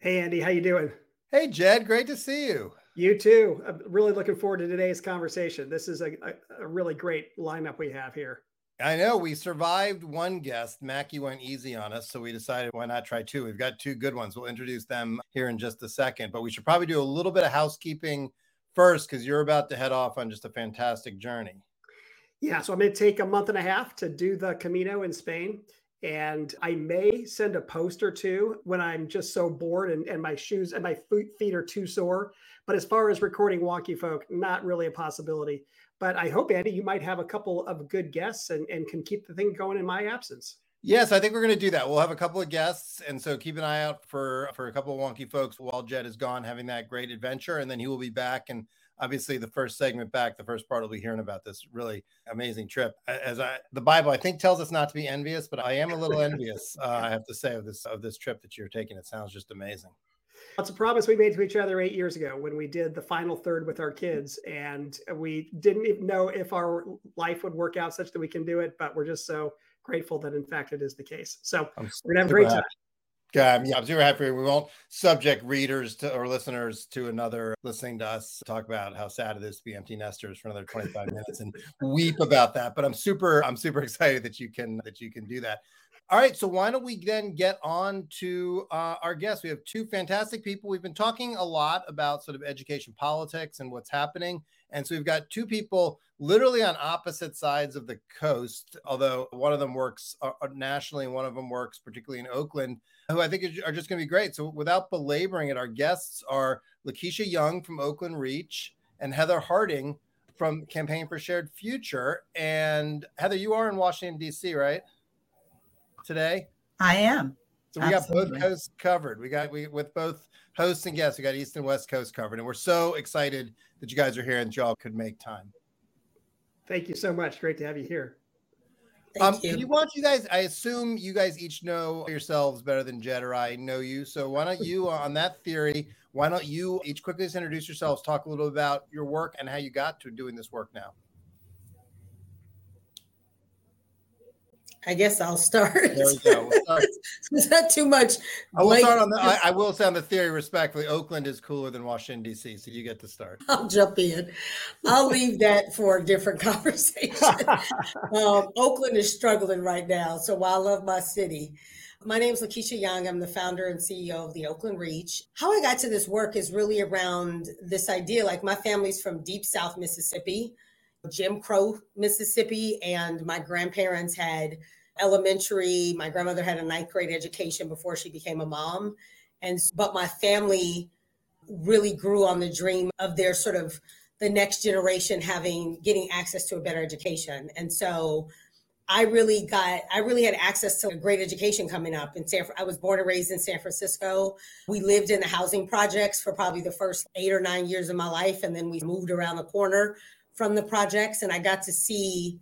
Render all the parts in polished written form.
Hey, Andy, how you doing? Hey, Jed, great to see you. You too. I'm really looking forward to today's conversation. This is a really great lineup we have here. I know. We survived one guest. Mackie went easy on us, so we decided why not try two. We've got two good ones. We'll introduce them here in just a second, but we should probably do a little bit of housekeeping first because you're about to head off on just a fantastic journey. Yeah, so I'm going to take a month and a half to do the Camino in Spain. And I may send a post or two when I'm just so bored and my shoes and my feet are too sore. But as far as recording Wonky Folk, not really a possibility. But I hope, Andy, you might have a couple of good guests and can keep the thing going in my absence. Yes, I think we're going to do that. We'll have a couple of guests. And so keep an eye out for a couple of Wonky Folks while Jed is gone having that great adventure. And then he will be back. And obviously, the first segment back, the first part will be hearing about this really amazing trip. The Bible, I think, tells us not to be envious, but I am a little envious, I have to say, of this trip that you're taking. It sounds just amazing. That's a promise we made to each other 8 years ago when we did the final third with our kids, and we didn't even know if our life would work out such that we can do it, but we're just so grateful that, in fact, it is the case. So we're going to have a great time. Yeah, I'm super happy. We won't subject readers to, or listeners to another listening to us talk about how sad it is to be empty nesters for another 25 minutes and weep about that. But I'm super excited that you can do that. All right. So why don't we then get on to our guests? We have two fantastic people. We've been talking a lot about sort of education politics and what's happening. And so we've got two people literally on opposite sides of the coast, although one of them works nationally and one of them works particularly in Oakland, who I think are just going to be great. So without belaboring it, our guests are Lakisha Young from Oakland Reach and Heather Harding from Campaign for a Shared Future. And Heather, you are in Washington, D.C., right? Today? I am. So we got both coasts covered. With both hosts and guests, we got East and West Coast covered. And we're so excited that you guys are here and y'all could make time. Thank you so much. Great to have you here. Thank you. If you want, you guys, I assume you guys each know yourselves better than Jed or I know you. So why don't you, on that theory, why don't you each quickly just introduce yourselves, talk a little about your work and how you got to doing this work now. I guess I'll start. There we go. We'll start. Is that too much? I will say on the theory respectfully, Oakland is cooler than Washington, D.C., so you get to start. I'll jump in. I'll leave that for a different conversation. Oakland is struggling right now, so while I love my city. My name is Lakisha Young. I'm the founder and CEO of the Oakland Reach. How I got to this work is really around this idea. Like, my family's from deep South Mississippi, Jim Crow, Mississippi, and my grandparents had elementary. My grandmother had a ninth grade education before she became a mom. But my family really grew on the dream of their sort of the next generation getting access to a better education. And so I really had access to a great education coming up in I was born and raised in San Francisco. We lived in the housing projects for probably the first 8 or 9 years of my life. And then we moved around the corner from the projects. And I got to see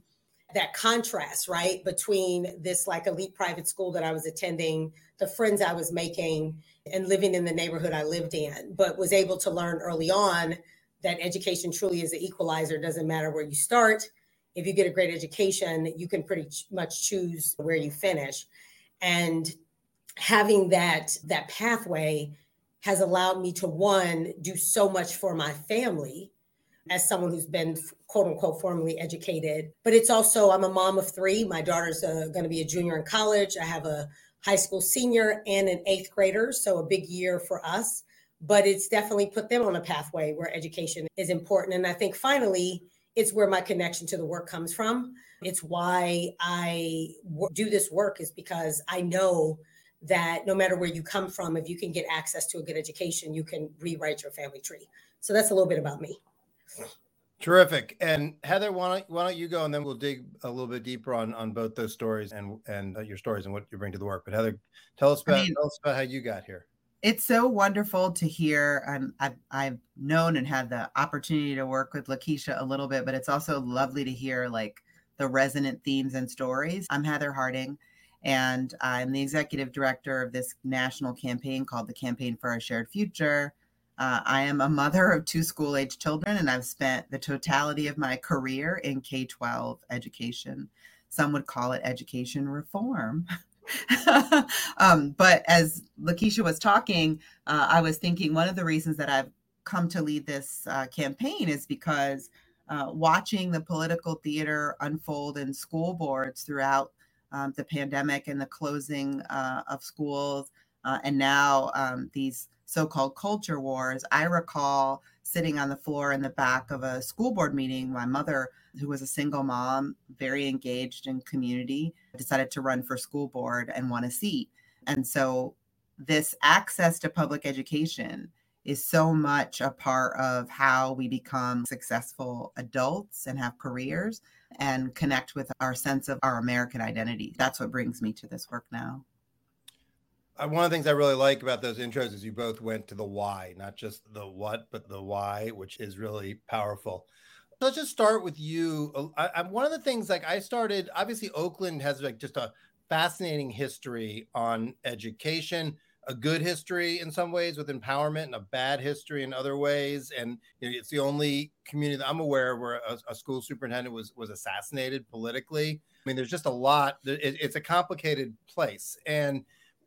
that contrast, right, between this like elite private school that I was attending, the friends I was making, and living in the neighborhood I lived in, but was able to learn early on that education truly is an equalizer. It doesn't matter where you start. If you get a great education, you can pretty much choose where you finish. And having that pathway has allowed me to, one, do so much for my family as someone who's been, quote unquote, formally educated. But it's also, I'm a mom of three. My daughter's going to be a junior in college. I have a high school senior and an eighth grader. So a big year for us, but it's definitely put them on a pathway where education is important. And I think finally, it's where my connection to the work comes from. It's why I do this work, is because I know that no matter where you come from, if you can get access to a good education, you can rewrite your family tree. So that's a little bit about me. Terrific. And Heather, why don't you go, and then we'll dig a little bit deeper on both those stories and your stories and what you bring to the work. But Heather, tell us about how you got here. It's so wonderful to hear. I've known and had the opportunity to work with Lakisha a little bit, but it's also lovely to hear like the resonant themes and stories. I'm Heather Harding, and I'm the executive director of this national campaign called the Campaign for a Shared Future. I am a mother of two school-age children, and I've spent the totality of my career in K-12 education. Some would call it education reform. But as Lakisha was talking, I was thinking one of the reasons that I've come to lead this campaign is because watching the political theater unfold in school boards throughout the pandemic and the closing of schools, and now these so-called culture wars, I recall sitting on the floor in the back of a school board meeting. My mother, who was a single mom, very engaged in community, decided to run for school board and won a seat. And so this access to public education is so much a part of how we become successful adults and have careers and connect with our sense of our American identity. That's what brings me to this work now. One of the things I really like about those intros is you both went to the why, not just the what, but the why, which is really powerful. Let's just start with you. I'm one of the things, like, I started, obviously Oakland has like just a fascinating history on education, a good history in some ways with empowerment and a bad history in other ways. And you know, it's the only community that I'm aware of where a school superintendent was assassinated politically. I mean, there's just a lot. It's a complicated place. And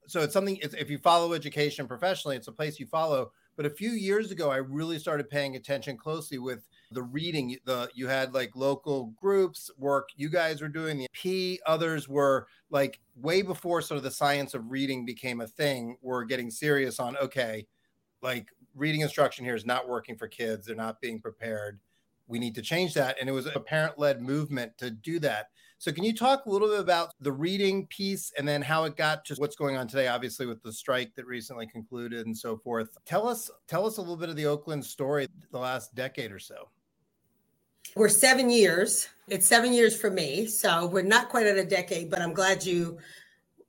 so it's something, if you follow education professionally, it's a place you follow. But a few years ago, I really started paying attention closely with the reading. You had like local groups work you guys were doing, the P, others were like way before sort of the science of reading became a thing, were getting serious on, okay, like reading instruction here is not working for kids. They're not being prepared. We need to change that. And it was a parent-led movement to do that. So can you talk a little bit about the reading piece and then how it got to what's going on today, obviously with the strike that recently concluded and so forth. Tell us a little bit of the Oakland story the last decade or so. We're 7 years. It's 7 years for me. So we're not quite at a decade, but I'm glad you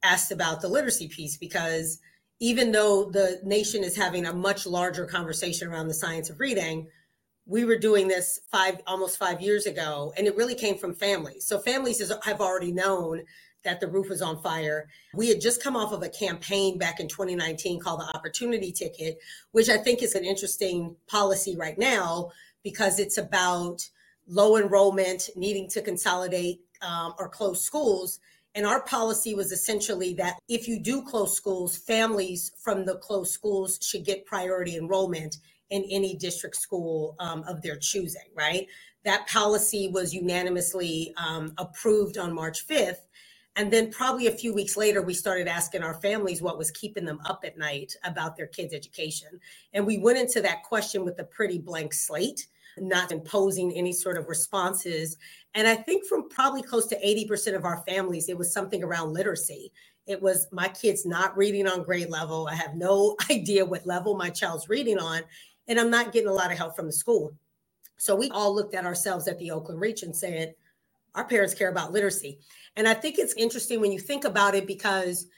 asked about the literacy piece, because even though the nation is having a much larger conversation around the science of reading, we were doing this almost five years ago, and it really came from families. So families have already known that the roof was on fire. We had just come off of a campaign back in 2019 called the Opportunity Ticket, which I think is an interesting policy right now because it's about low enrollment, needing to consolidate or close schools. And our policy was essentially that if you do close schools, families from the closed schools should get priority enrollment in any district school of their choosing, right? That policy was unanimously approved on March 5th. And then probably a few weeks later, we started asking our families what was keeping them up at night about their kids' education. And we went into that question with a pretty blank slate, not imposing any sort of responses. And I think from probably close to 80% of our families, it was something around literacy. It was my kid's not reading on grade level. I have no idea what level my child's reading on. And I'm not getting a lot of help from the school. So we all looked at ourselves at the Oakland Reach and said, our parents care about literacy. And I think it's interesting when you think about it because,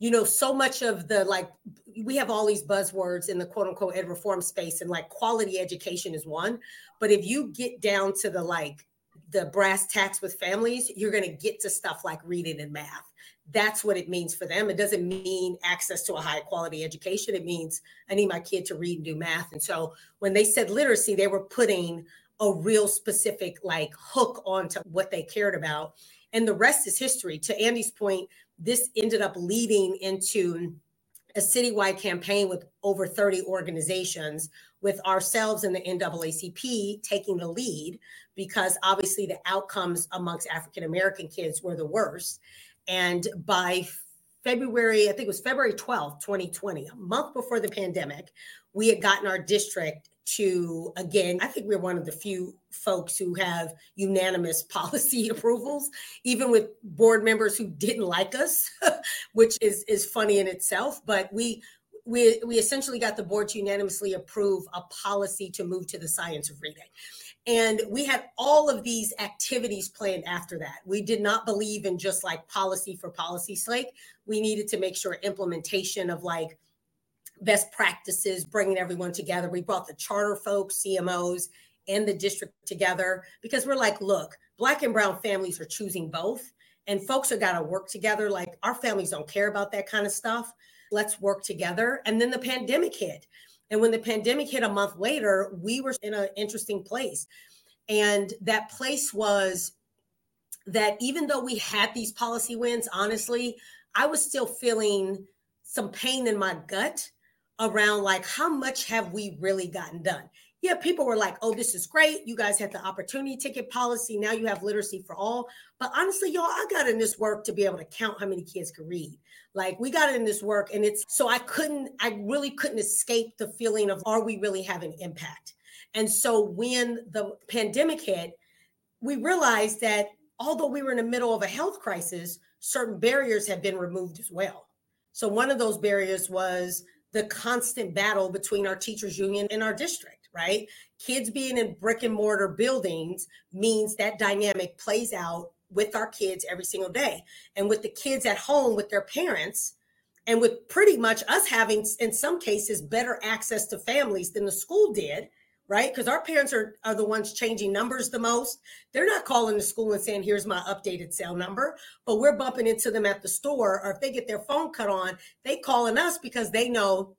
you know, so much of the, like, we have all these buzzwords in the quote unquote ed reform space, and like quality education is one. But if you get down to the, like, the brass tacks with families, you're going to get to stuff like reading and math. That's what it means for them. It doesn't mean access to a high quality education. It means I need my kid to read and do math. And so when they said literacy, they were putting a real specific like hook onto what they cared about. And the rest is history. To Andy's point, this ended up leading into a citywide campaign with over 30 organizations, with ourselves and the NAACP taking the lead, because obviously the outcomes amongst African-American kids were the worst. And by February, I think it was February 12th, 2020, a month before the pandemic, we had gotten our district to, again, I think we're one of the few folks who have unanimous policy approvals, even with board members who didn't like us, which is funny in itself. But we essentially got the board to unanimously approve a policy to move to the science of reading. And we had all of these activities planned after that. We did not believe in just like policy for policy's sake. We needed to make sure implementation of like best practices, bringing everyone together. We brought the charter folks, CMOs, and the district together because we're like, look, Black and brown families are choosing both, and folks have got to work together. Like, our families don't care about that kind of stuff. Let's work together. And then the pandemic hit. And when the pandemic hit a month later, we were in an interesting place. And that place was that even though we had these policy wins, honestly, I was still feeling some pain in my gut around like, how much have we really gotten done? Yeah, people were like, oh, this is great. You guys had the opportunity ticket policy. Now you have literacy for all. But honestly, y'all, I got in this work to be able to count how many kids could read. Like, we got in this work, and it's so I really couldn't escape the feeling of, are we really having impact? And so when the pandemic hit, we realized that although we were in the middle of a health crisis, certain barriers have been removed as well. So one of those barriers was the constant battle between our teachers union and our district, right? Kids being in brick and mortar buildings means that dynamic plays out with our kids every single day. And with the kids at home with their parents, and with pretty much us having, in some cases, better access to families than the school did, right? Because our parents are the ones changing numbers the most. They're not calling the school and saying, here's my updated cell number, but we're bumping into them at the store, or if they get their phone cut on, they calling us because they know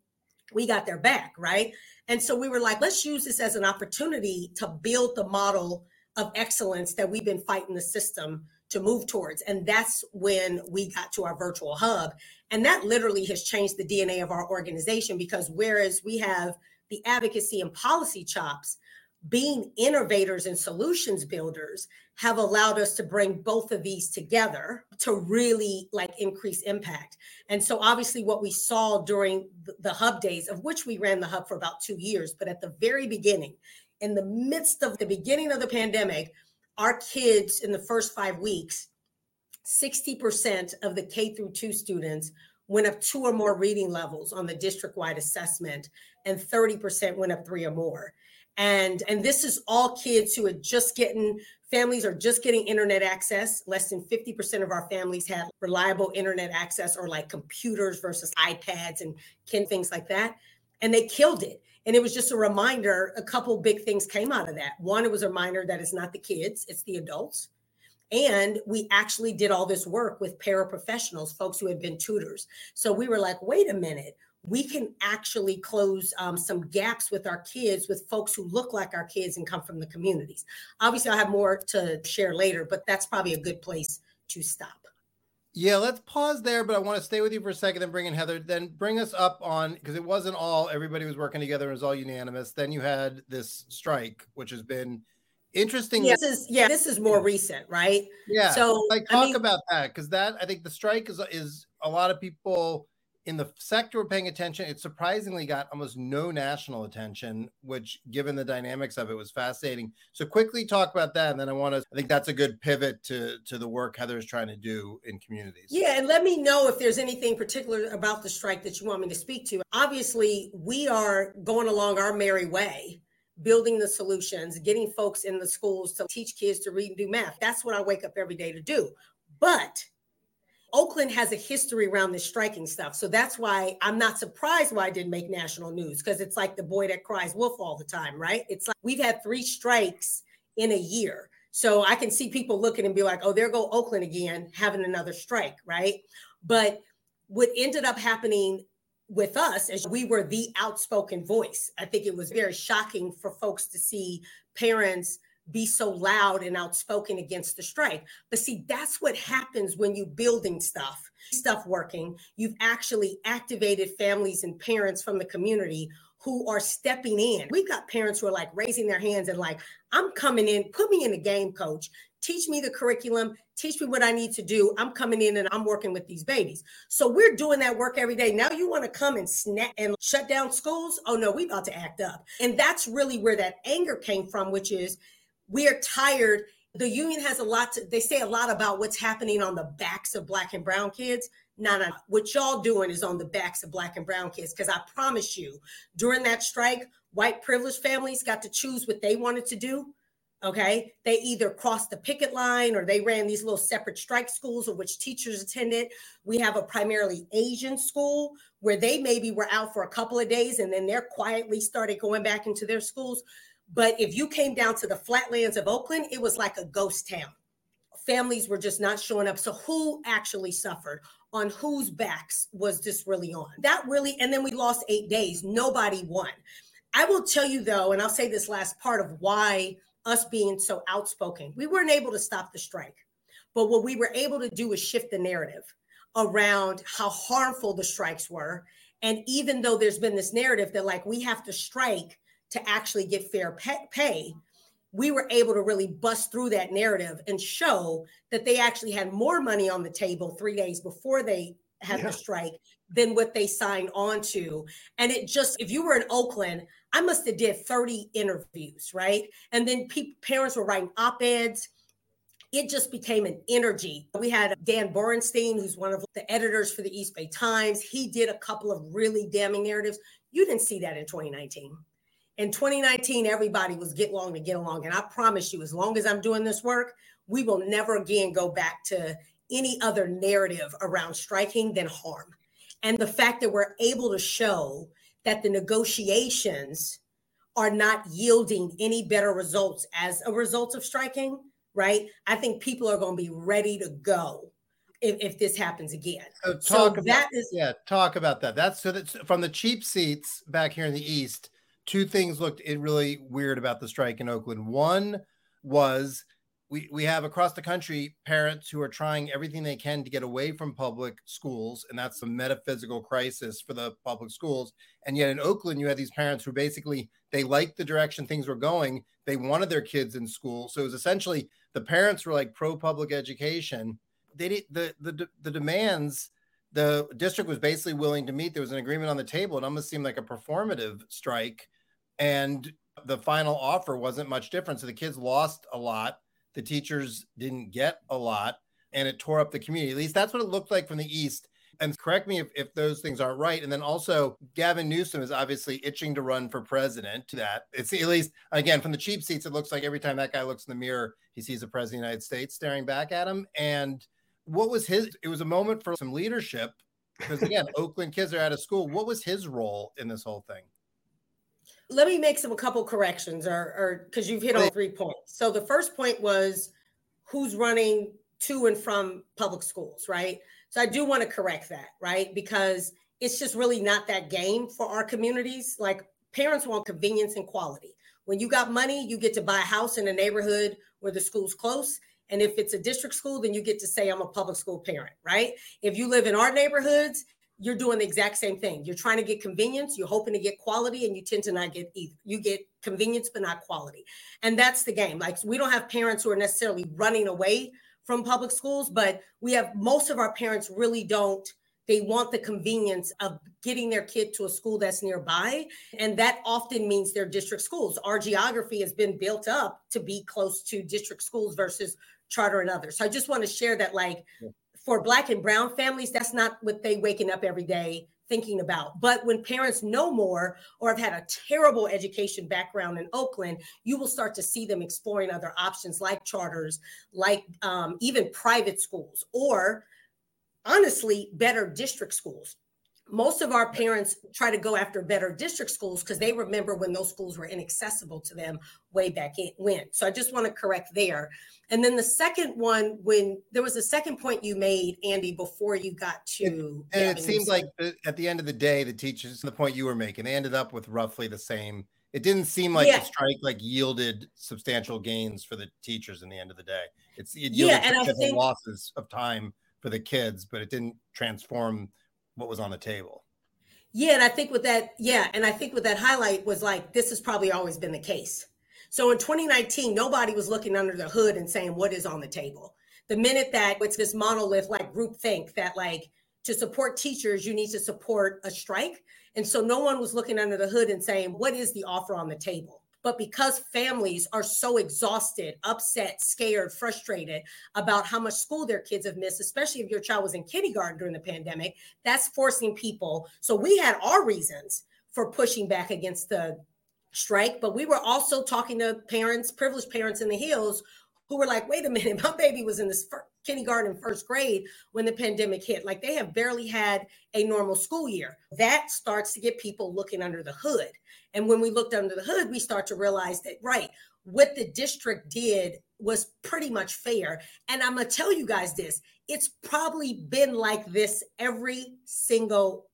we got their back, right? And so we were like, let's use this as an opportunity to build the model of excellence that we've been fighting the system to move towards. And that's when we got to our virtual hub. And that literally has changed the DNA of our organization, because whereas we have the advocacy and policy chops, being innovators and solutions builders have allowed us to bring both of these together to really like increase impact. And so obviously what we saw during the hub days, of which we ran the hub for about 2 years, but at the very beginning, in the midst of the beginning of the pandemic, our kids in the first 5 weeks, 60% of the K-2 students went up 2 or more reading levels on the district-wide assessment, and 30% went up 3 or more. And this is all kids who had families are just getting internet access. Less than 50% of our families had reliable internet access, or like computers versus iPads and things like that. And they killed it. And it was just a reminder, a couple big things came out of that. One, it was a reminder that it's not the kids, it's the adults. And we actually did all this work with paraprofessionals, folks who had been tutors. So we were like, wait a minute, we can actually close some gaps with our kids, with folks who look like our kids and come from the communities. Obviously, I'll have more to share later, but that's probably a good place to stop. Yeah, let's pause there, but I want to stay with you for a second and bring in Heather. Then bring us up on, because it wasn't all, everybody was working together, it was all unanimous. Then you had this strike, which has been interesting. Yeah, this is more recent, right? Yeah. So about that, because that, I think the strike is a lot of people in the sector were paying attention. It surprisingly got almost no national attention, which, given the dynamics of it, was fascinating. So quickly talk about that, and then I think that's a good pivot to the work Heather is trying to do in communities. Yeah, and let me know if there's anything particular about the strike that you want me to speak to. Obviously, we are going along our merry way, building the solutions, getting folks in the schools to teach kids to read and do math. That's what I wake up every day to do. But Oakland has a history around this striking stuff. So that's why I'm not surprised why I didn't make national news, because it's like the boy that cries wolf all the time, right? It's like we've had 3 strikes in a year. So I can see people looking and be like, oh, there go Oakland again, having another strike, right? But what ended up happening with us as we were the outspoken voice. I think it was very shocking for folks to see parents be so loud and outspoken against the strike. But see, that's what happens when you're building stuff working. You've actually activated families and parents from the community who are stepping in. We've got parents who are like raising their hands and like, I'm coming in, put me in the game, coach. Teach me the curriculum, teach me what I need to do. I'm coming in and I'm working with these babies. So we're doing that work every day. Now you want to come and snap and shut down schools? Oh no, we about to act up. And that's really where that anger came from, which is we are tired. The union has they say a lot about what's happening on the backs of Black and brown kids. No, what y'all doing is on the backs of Black and brown kids. Because I promise you, during that strike, white privileged families got to choose what they wanted to do. Okay, they either crossed the picket line or they ran these little separate strike schools of which teachers attended. We have a primarily Asian school where they maybe were out for a couple of days and then they're quietly started going back into their schools. But if you came down to the flatlands of Oakland, it was like a ghost town. Families were just not showing up. So who actually suffered? On whose backs was this really on? And then we lost 8 days. Nobody won. I will tell you though, and I'll say this last part of why us being so outspoken. We weren't able to stop the strike, but what we were able to do is shift the narrative around how harmful the strikes were. And even though there's been this narrative that like we have to strike to actually get fair pay, we were able to really bust through that narrative and show that they actually had more money on the table 3 days before they had the strike than what they signed on to. And it just, if you were in Oakland, I must have did 30 interviews, right? And then parents were writing op-eds. It just became an energy. We had Dan Borenstein, who's one of the editors for the East Bay Times. He did a couple of really damning narratives. You didn't see that in 2019. In 2019, everybody was get along. And I promise you, as long as I'm doing this work, we will never again go back to any other narrative around striking than harm. And the fact that we're able to show that the negotiations are not yielding any better results as a result of striking, right? I think people are going to be ready to go if this happens again. So talk about that. That's from the cheap seats back here in the East, two things looked really weird about the strike in Oakland. One was we have across the country parents who are trying everything they can to get away from public schools, and that's a metaphysical crisis for the public schools. And yet in Oakland, you had these parents who basically, they liked the direction things were going. They wanted their kids in school. So it was essentially the parents were like pro public education. They did the demands the district was basically willing to meet. There was an agreement on the table. It almost seemed like a performative strike, and the final offer wasn't much different. So the kids lost a lot. The teachers didn't get a lot, and it tore up the community. At least that's what it looked like from the East. And correct me if those things aren't right. And then also, Gavin Newsom is obviously itching to run for president. It's at least, again, from the cheap seats, it looks like every time that guy looks in the mirror, he sees the president of the United States staring back at him. And what was it was a moment for some leadership, because again, Oakland kids are out of school. What was his role in this whole thing? Let me make a couple corrections, or because you've hit on 3 points. So the first point was who's running to and from public schools, right? So I do want to correct that, right? Because it's just really not that game for our communities. Like, parents want convenience and quality. When you got money, you get to buy a house in a neighborhood where the school's close. And if it's a district school, then you get to say, I'm a public school parent, right? If you live in our neighborhoods, you're doing the exact same thing. You're trying to get convenience, you're hoping to get quality, and you tend to not get either. You get convenience, but not quality. And that's the game. Like, we don't have parents who are necessarily running away from public schools, but we have most of our parents really don't. They want the convenience of getting their kid to a school that's nearby. And that often means their district schools. Our geography has been built up to be close to district schools versus charter and others. So I just want to share that, like, for Black and Brown families, that's not what they waking up every day thinking about. But when parents know more or have had a terrible education background in Oakland, you will start to see them exploring other options like charters, like even private schools, or honestly, better district schools. Most of our parents try to go after better district schools because they remember when those schools were inaccessible to them way back when. So I just want to correct there. And then the second one, when there was a second point you made, Andy, before you got to. And it seems like at the end of the day, the teachers, the point you were making, they ended up with roughly the same. It didn't seem like the strike yielded substantial gains for the teachers in the end of the day. It yielded losses of time for the kids, but it didn't transform what was on the table. Yeah. And I think with that, highlight was like, this has probably always been the case. So in 2019, nobody was looking under the hood and saying, what is on the table? The minute that it's this monolith, like groupthink that like to support teachers, you need to support a strike. And so no one was looking under the hood and saying, what is the offer on the table? But because families are so exhausted, upset, scared, frustrated about how much school their kids have missed, especially if your child was in kindergarten during the pandemic, that's forcing people. So we had our reasons for pushing back against the strike, but we were also talking to parents, privileged parents in the hills, who were like, wait a minute, my baby was in this kindergarten and first grade when the pandemic hit. Like, they have barely had a normal school year. That starts to get people looking under the hood. And when we looked under the hood, we start to realize that, right, what the district did was pretty much fair. And I'm going to tell you guys this, it's probably been like this every single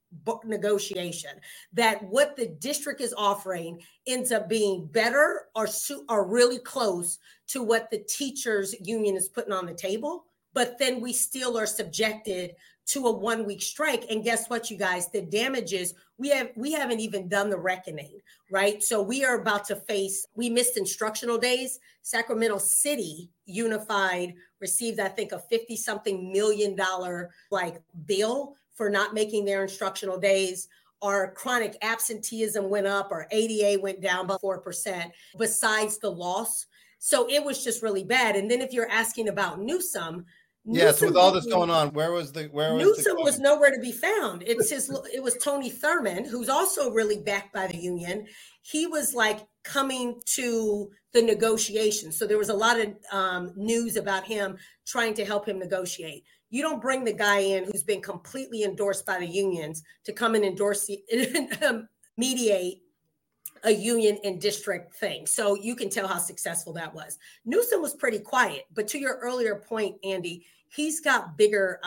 negotiation, that what the district is offering ends up being better or really close to what the teachers union is putting on the table. But then we still are subjected to a 1 week strike. And guess what, you guys, the damages, we haven't even done the reckoning, right? So we are about to face, we missed instructional days. Sacramento City Unified received, I think, a $50-something million bill for not making their instructional days. Our chronic absenteeism went up, our ADA went down by 4%, besides the loss. So it was just really bad. And then if you're asking about Newsom, yes, with all this going on, Newsom was nowhere to be found. It was Tony Thurmond, who's also really backed by the union. He was coming to the negotiations. So there was a lot of news about him trying to help him negotiate. You don't bring the guy in who's been completely endorsed by the unions to come and mediate a union and district thing. So you can tell how successful that was. Newsom was pretty quiet, but to your earlier point, Andy, he's got bigger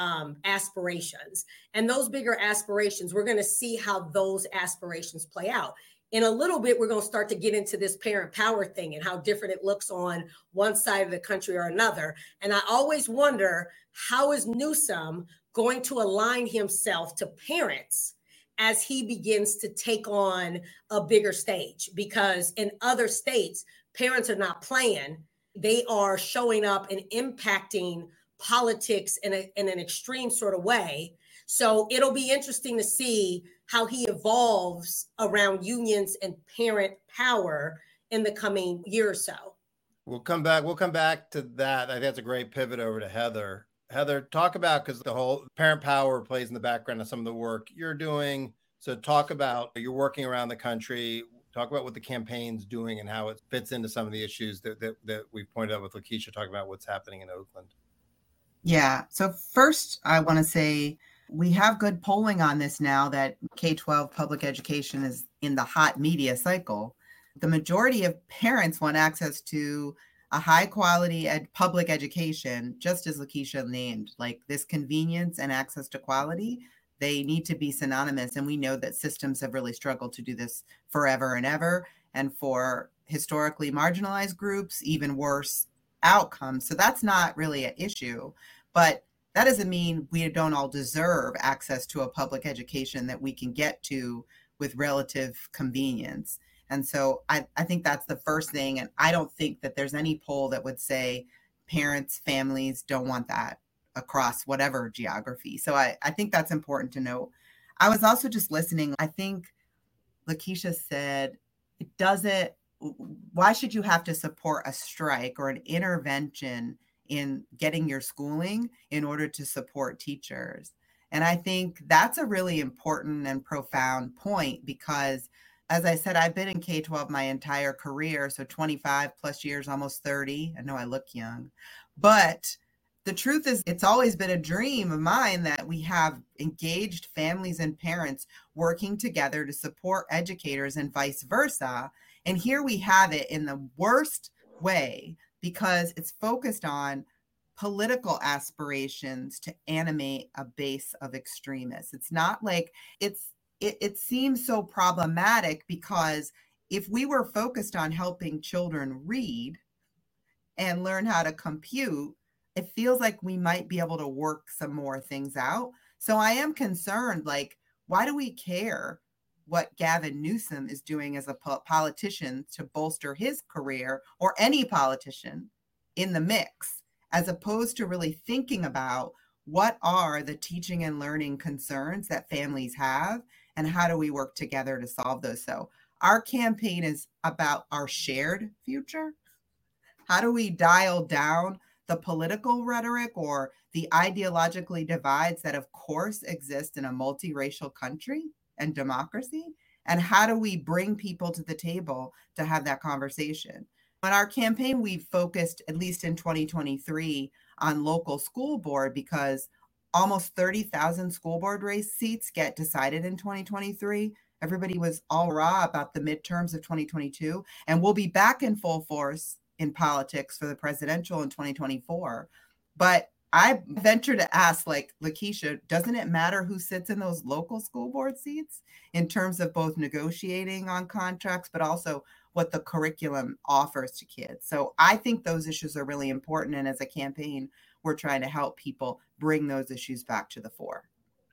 aspirations, and those bigger aspirations, we're going to see how those aspirations play out. In a little bit, we're going to start to get into this parent power thing and how different it looks on one side of the country or another. And I always wonder, how is Newsom going to align himself to parents as he begins to take on a bigger stage? Because in other states, parents are not playing. They are showing up and impacting politics in an extreme sort of way. So it'll be interesting to see how he evolves around unions and parent power in the coming year or so. We'll come back to that. I think that's a great pivot over to Heather. Heather, talk about, because the whole parent power plays in the background of some of the work you're doing. So talk about, you're working around the country. Talk about what the campaign's doing and how it fits into some of the issues that we've pointed out with Lakisha. Talk about what's happening in Oakland. Yeah. So first, I want to say we have good polling on this now that K-12 public education is in the hot media cycle. The majority of parents want access to a high quality public education, just as Lakisha named, this convenience and access to quality, they need to be synonymous. And we know that systems have really struggled to do this forever and ever. And for historically marginalized groups, even worse outcomes. So that's not really an issue, but that doesn't mean we don't all deserve access to a public education that we can get to with relative convenience. And so I think that's the first thing. And I don't think that there's any poll that would say parents, families don't want that across whatever geography. So I think that's important to note. I was also just listening. I think Lakisha said, why should you have to support a strike or an intervention in getting your schooling in order to support teachers? And I think that's a really important and profound point, because as I said, I've been in K-12 my entire career, so 25 plus years, almost 30. I know I look young, but the truth is it's always been a dream of mine that we have engaged families and parents working together to support educators and vice versa. And here we have it in the worst way, because it's focused on political aspirations to animate a base of extremists. It's not like It seems so problematic, because if we were focused on helping children read and learn how to compute, it feels like we might be able to work some more things out. So I am concerned, why do we care what Gavin Newsom is doing as a politician to bolster his career, or any politician in the mix, as opposed to really thinking about what are the teaching and learning concerns that families have, and how do we work together to solve those? So our campaign is about our shared future. How do we dial down the political rhetoric or the ideologically divides that of course exist in a multiracial country and democracy? And how do we bring people to the table to have that conversation? On our campaign, we focused, at least in 2023, on local school board, because almost 30,000 school board race seats get decided in 2023. Everybody was all raw about the midterms of 2022, and we'll be back in full force in politics for the presidential in 2024. But I venture to ask, Lakisha, doesn't it matter who sits in those local school board seats in terms of both negotiating on contracts, but also what the curriculum offers to kids? So I think those issues are really important. And as a campaign, we're trying to help people bring those issues back to the fore.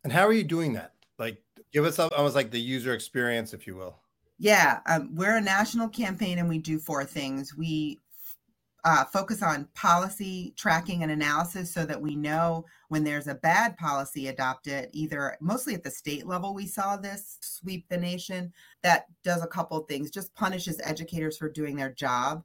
And how are you doing that? Like, give us almost like the user experience, if you will. Yeah, we're a national campaign and we do four things. We focus on policy tracking and analysis so that we know when there's a bad policy adopted, either mostly at the state level, we saw this sweep the nation. That does a couple of things, just punishes educators for doing their job,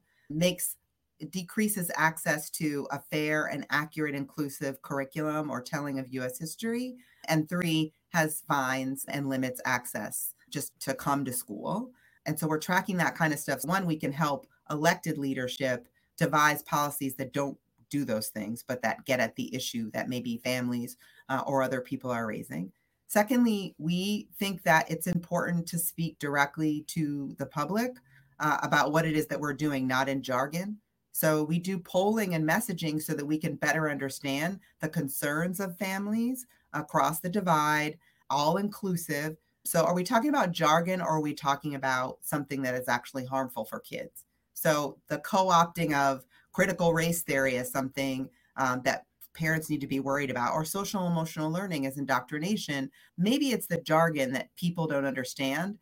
decreases access to a fair and accurate inclusive curriculum or telling of U.S. history, and 3, has fines and limits access just to come to school. And so we're tracking that kind of stuff. 1, we can help elected leadership devise policies that don't do those things, but that get at the issue that maybe families or other people are raising. Secondly, we think that it's important to speak directly to the public about what it is that we're doing, not in jargon. So we do polling and messaging so that we can better understand the concerns of families across the divide, all inclusive. So are we talking about jargon or are we talking about something that is actually harmful for kids? So the co-opting of critical race theory is something that parents need to be worried about, or social emotional learning as indoctrination. Maybe it's the jargon that people don't understand,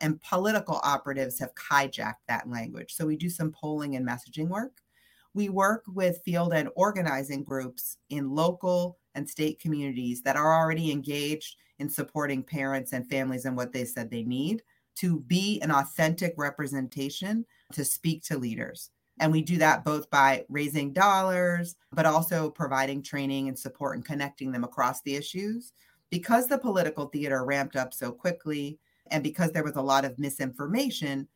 and political operatives have hijacked that language. So we do some polling and messaging work. We work with field and organizing groups in local and state communities that are already engaged in supporting parents and families and what they said they need to be an authentic representation to speak to leaders. And we do that both by raising dollars, but also providing training and support and connecting them across the issues. Because the political theater ramped up so quickly, and because there was a lot of misinformation,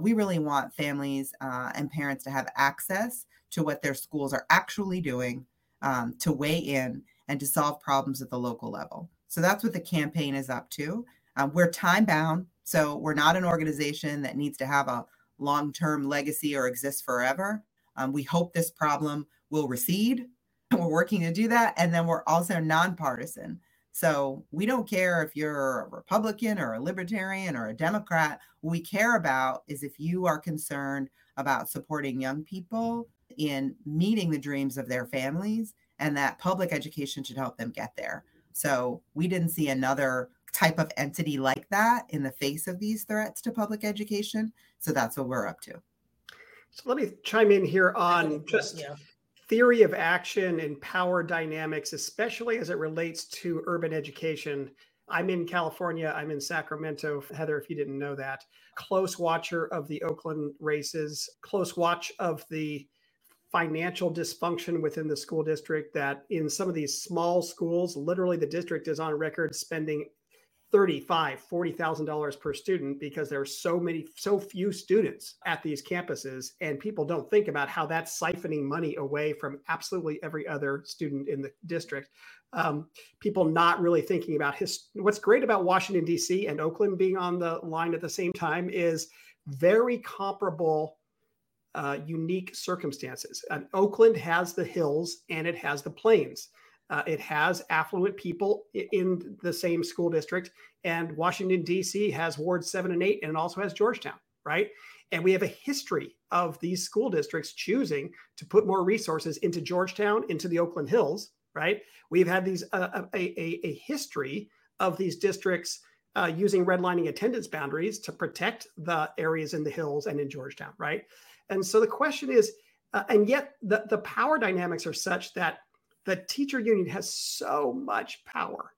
we really want families and parents to have access to what their schools are actually doing, to weigh in and to solve problems at the local level. So that's what the campaign is up to. We're time-bound, so we're not an organization that needs to have a long-term legacy or exist forever. We hope this problem will recede, and we're working to do that. And then we're also nonpartisan. So we don't care if you're a Republican or a Libertarian or a Democrat. What we care about is if you are concerned about supporting young people in meeting the dreams of their families, and that public education should help them get there. So we didn't see another type of entity like that in the face of these threats to public education. So that's what we're up to. So let me chime in here on just... Yeah. Theory of action and power dynamics, especially as it relates to urban education. I'm in California. I'm in Sacramento, Heather, if you didn't know that. Close watcher of the Oakland races, close watch of the financial dysfunction within the school district that in some of these small schools, literally the district is on record spending $35,000, $40,000 per student because there are so few students at these campuses, and people don't think about how that's siphoning money away from absolutely every other student in the district. People not really thinking about what's great about Washington, D.C. and Oakland being on the line at the same time is very comparable, unique circumstances. And Oakland has the hills and it has the plains. It has affluent people in the same school district, and Washington, D.C. has wards 7 and 8, and it also has Georgetown, right? And we have a history of these school districts choosing to put more resources into Georgetown, into the Oakland Hills, right? We've had these a history of these districts using redlining attendance boundaries to protect the areas in the hills and in Georgetown, right? And so the question is, and yet the power dynamics are such that the teacher union has so much power.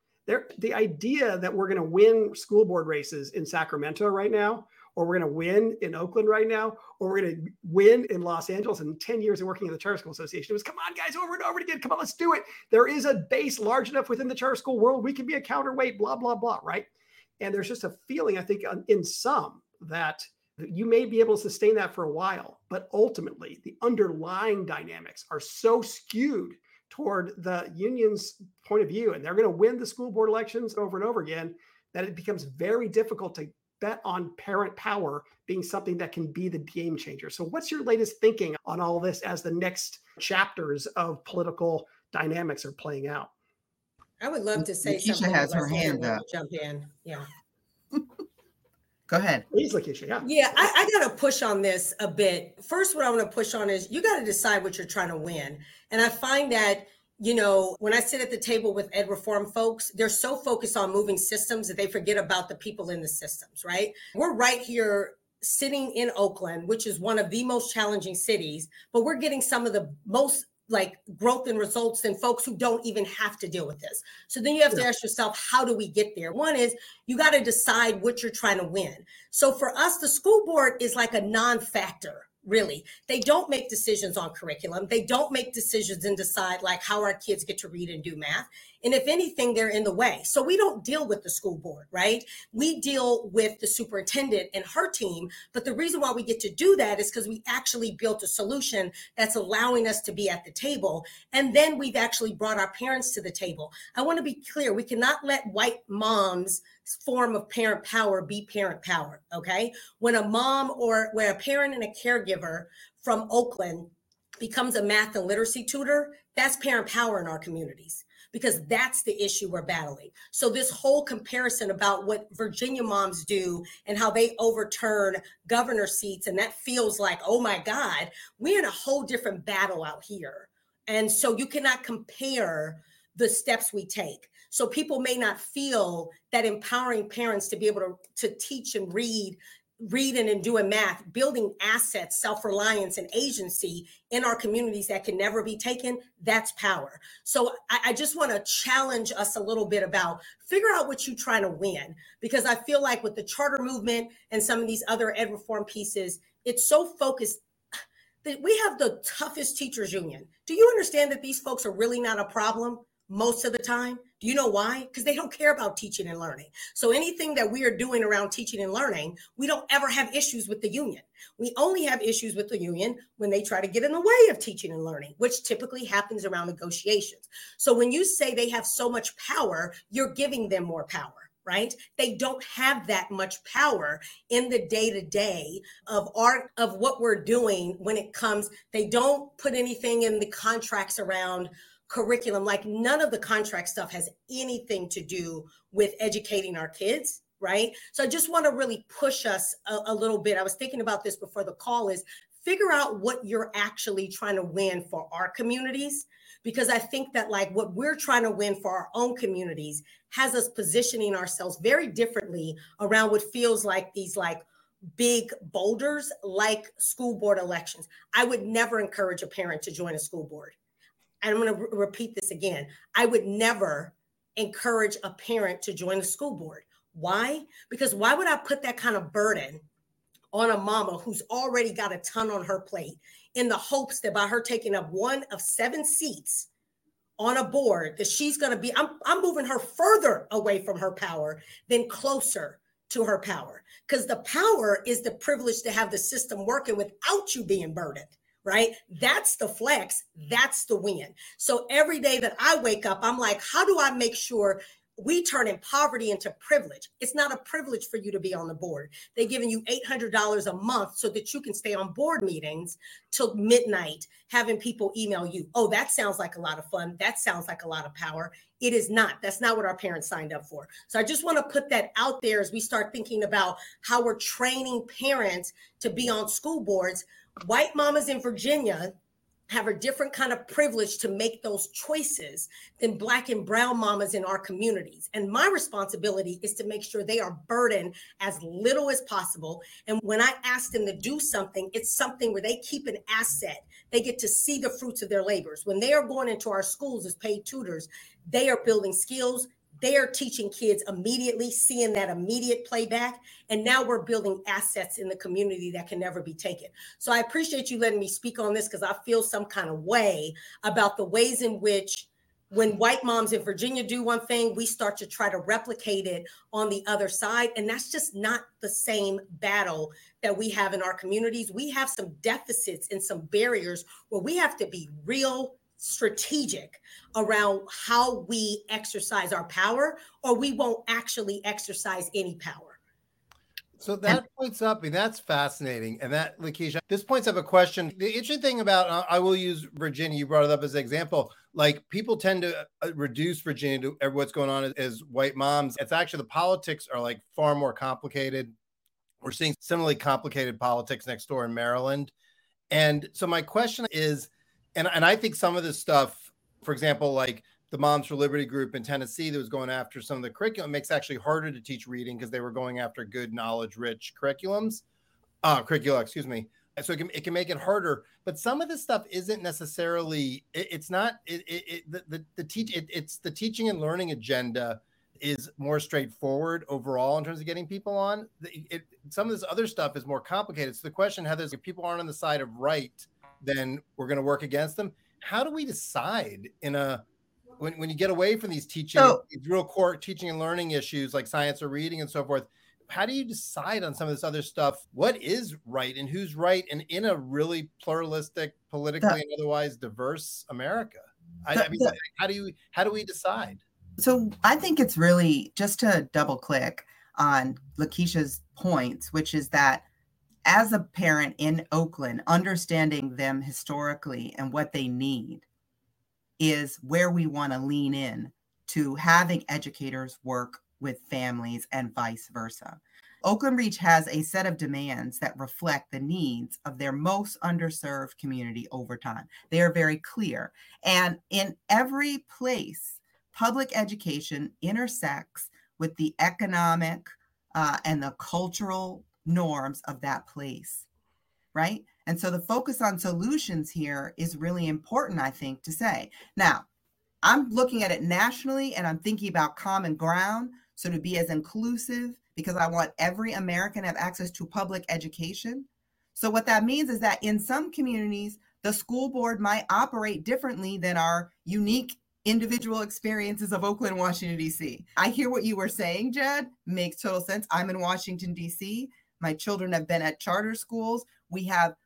The idea that we're going to win school board races in Sacramento right now, or we're going to win in Oakland right now, or we're going to win in Los Angeles in 10 years of working in the Charter School Association, it was, come on, guys, over and over again. Come on, let's do it. There is a base large enough within the charter school world. We can be a counterweight, blah, blah, blah, right? And there's just a feeling, I think, in some that you may be able to sustain that for a while, but ultimately the underlying dynamics are so skewed toward the union's point of view, and they're going to win the school board elections over and over again, that it becomes very difficult to bet on parent power being something that can be the game changer. So what's your latest thinking on all this as the next chapters of political dynamics are playing out? I would love to say Lakisha something. Lakisha has her hand up. Jump in. Yeah. Go ahead. Please, Lakisha. Yeah. Yeah, I got to push on this a bit. First, what I want to push on is you got to decide what you're trying to win. And I find that you know, when I sit at the table with ed reform folks, they're so focused on moving systems that they forget about the people in the systems, right? We're right here sitting in Oakland, which is one of the most challenging cities, but we're getting some of the most like growth and results than folks who don't even have to deal with this. So then you have to ask yourself, how do we get there? One is you got to decide what you're trying to win. So for us, the school board is like a non-factor, really. They don't make decisions on curriculum. They don't make decisions and decide like how our kids get to read and do math. And if anything, they're in the way. So we don't deal with the school board, right? We deal with the superintendent and her team. But the reason why we get to do that is because we actually built a solution that's allowing us to be at the table. And then we've actually brought our parents to the table. I want to be clear. We cannot let white moms' form of parent power be parent power, okay? When a mom or where a parent and a caregiver from Oakland becomes a math and literacy tutor, that's parent power in our communities, because that's the issue we're battling. So this whole comparison about what Virginia moms do and how they overturn governor seats, and that feels like, oh my God, we're in a whole different battle out here. And so you cannot compare the steps we take. So people may not feel that empowering parents to be able to teach and reading and doing math, building assets, self-reliance, and agency in our communities that can never be taken, that's power. So I just want to challenge us a little bit about figure out what you're trying to win, because I feel like with the charter movement and some of these other ed reform pieces, it's so focused that we have the toughest teachers union. Do you understand that these folks are really not a problem most of the time? Do you know why? Because they don't care about teaching and learning. So anything that we are doing around teaching and learning, we don't ever have issues with the union. We only have issues with the union when they try to get in the way of teaching and learning, which typically happens around negotiations. So when you say they have so much power, you're giving them more power, right? They don't have that much power in the day-to-day of what we're doing when it comes. They don't put anything in the contracts around curriculum. Like none of the contract stuff has anything to do with educating our kids, right? So I just want to really push us a little bit. I was thinking about this before the call is figure out what you're actually trying to win for our communities, because I think that like what we're trying to win for our own communities has us positioning ourselves very differently around what feels like these like big boulders, like school board elections. I would never encourage a parent to join a school board. And I'm going to repeat this again. I would never encourage a parent to join the school board. Why? Because why would I put that kind of burden on a mama who's already got a ton on her plate in the hopes that by her taking up one of 7 seats on a board that she's going to be, I'm moving her further away from her power than closer to her power. Because the power is the privilege to have the system working without you being burdened. Right? That's the flex. That's the win. So every day that I wake up, I'm like, how do I make sure we turn in poverty into privilege? It's not a privilege for you to be on the board. They're giving you $800 a month so that you can stay on board meetings till midnight, having people email you. Oh, that sounds like a lot of fun. That sounds like a lot of power. It is not. That's not what our parents signed up for. So I just want to put that out there as we start thinking about how we're training parents to be on school boards. White mamas in Virginia have a different kind of privilege to make those choices than Black and brown mamas in our communities. And my responsibility is to make sure they are burdened as little as possible. And when I ask them to do something, it's something where they keep an asset. They get to see the fruits of their labors. When they are going into our schools as paid tutors, they are building skills. They are teaching kids immediately, seeing that immediate playback. And now we're building assets in the community that can never be taken. So I appreciate you letting me speak on this, because I feel some kind of way about the ways in which when white moms in Virginia do one thing, we start to try to replicate it on the other side. And that's just not the same battle that we have in our communities. We have some deficits and some barriers where we have to be real strategic around how we exercise our power, or we won't actually exercise any power. So that points up, and that's fascinating. And that, Lakisha, this points up a question. The interesting thing about, I will use Virginia, you brought it up as an example, like people tend to reduce Virginia to what's going on as white moms. It's actually the politics are like far more complicated. We're seeing similarly complicated politics next door in Maryland. And so my question is, and I think some of this stuff for example, like the Moms for Liberty group in Tennessee that was going after some of the curriculum, it makes it actually harder to teach reading because they were going after good, knowledge-rich curricula. So it can make it harder, but some of this stuff isn't necessarily. The teaching and learning agenda is more straightforward overall in terms of getting people on. Some of this other stuff is more complicated. So the question, Heather, is if people aren't on the side of right, then we're going to work against them. How do we decide when you get away from these real core teaching and learning issues like science or reading and so forth? How do you decide on some of this other stuff? What is right and who's right? And in a really pluralistic, politically and otherwise diverse America, how do we decide? So I think it's really just to double click on Lakisha's points, which is that as a parent in Oakland, understanding them historically and what they need is where we want to lean in to having educators work with families and vice versa. Oakland Reach has a set of demands that reflect the needs of their most underserved community over time. They are very clear. And in every place, public education intersects with the economic and the cultural norms of that place, right? And so the focus on solutions here is really important, I think, to say. Now, I'm looking at it nationally and I'm thinking about common ground. So to be as inclusive, because I want every American to have access to public education. So what that means is that in some communities, the school board might operate differently than our unique individual experiences of Oakland, Washington, DC. I hear what you were saying, Jed. Makes total sense. I'm in Washington, DC. My children have been at charter schools. We all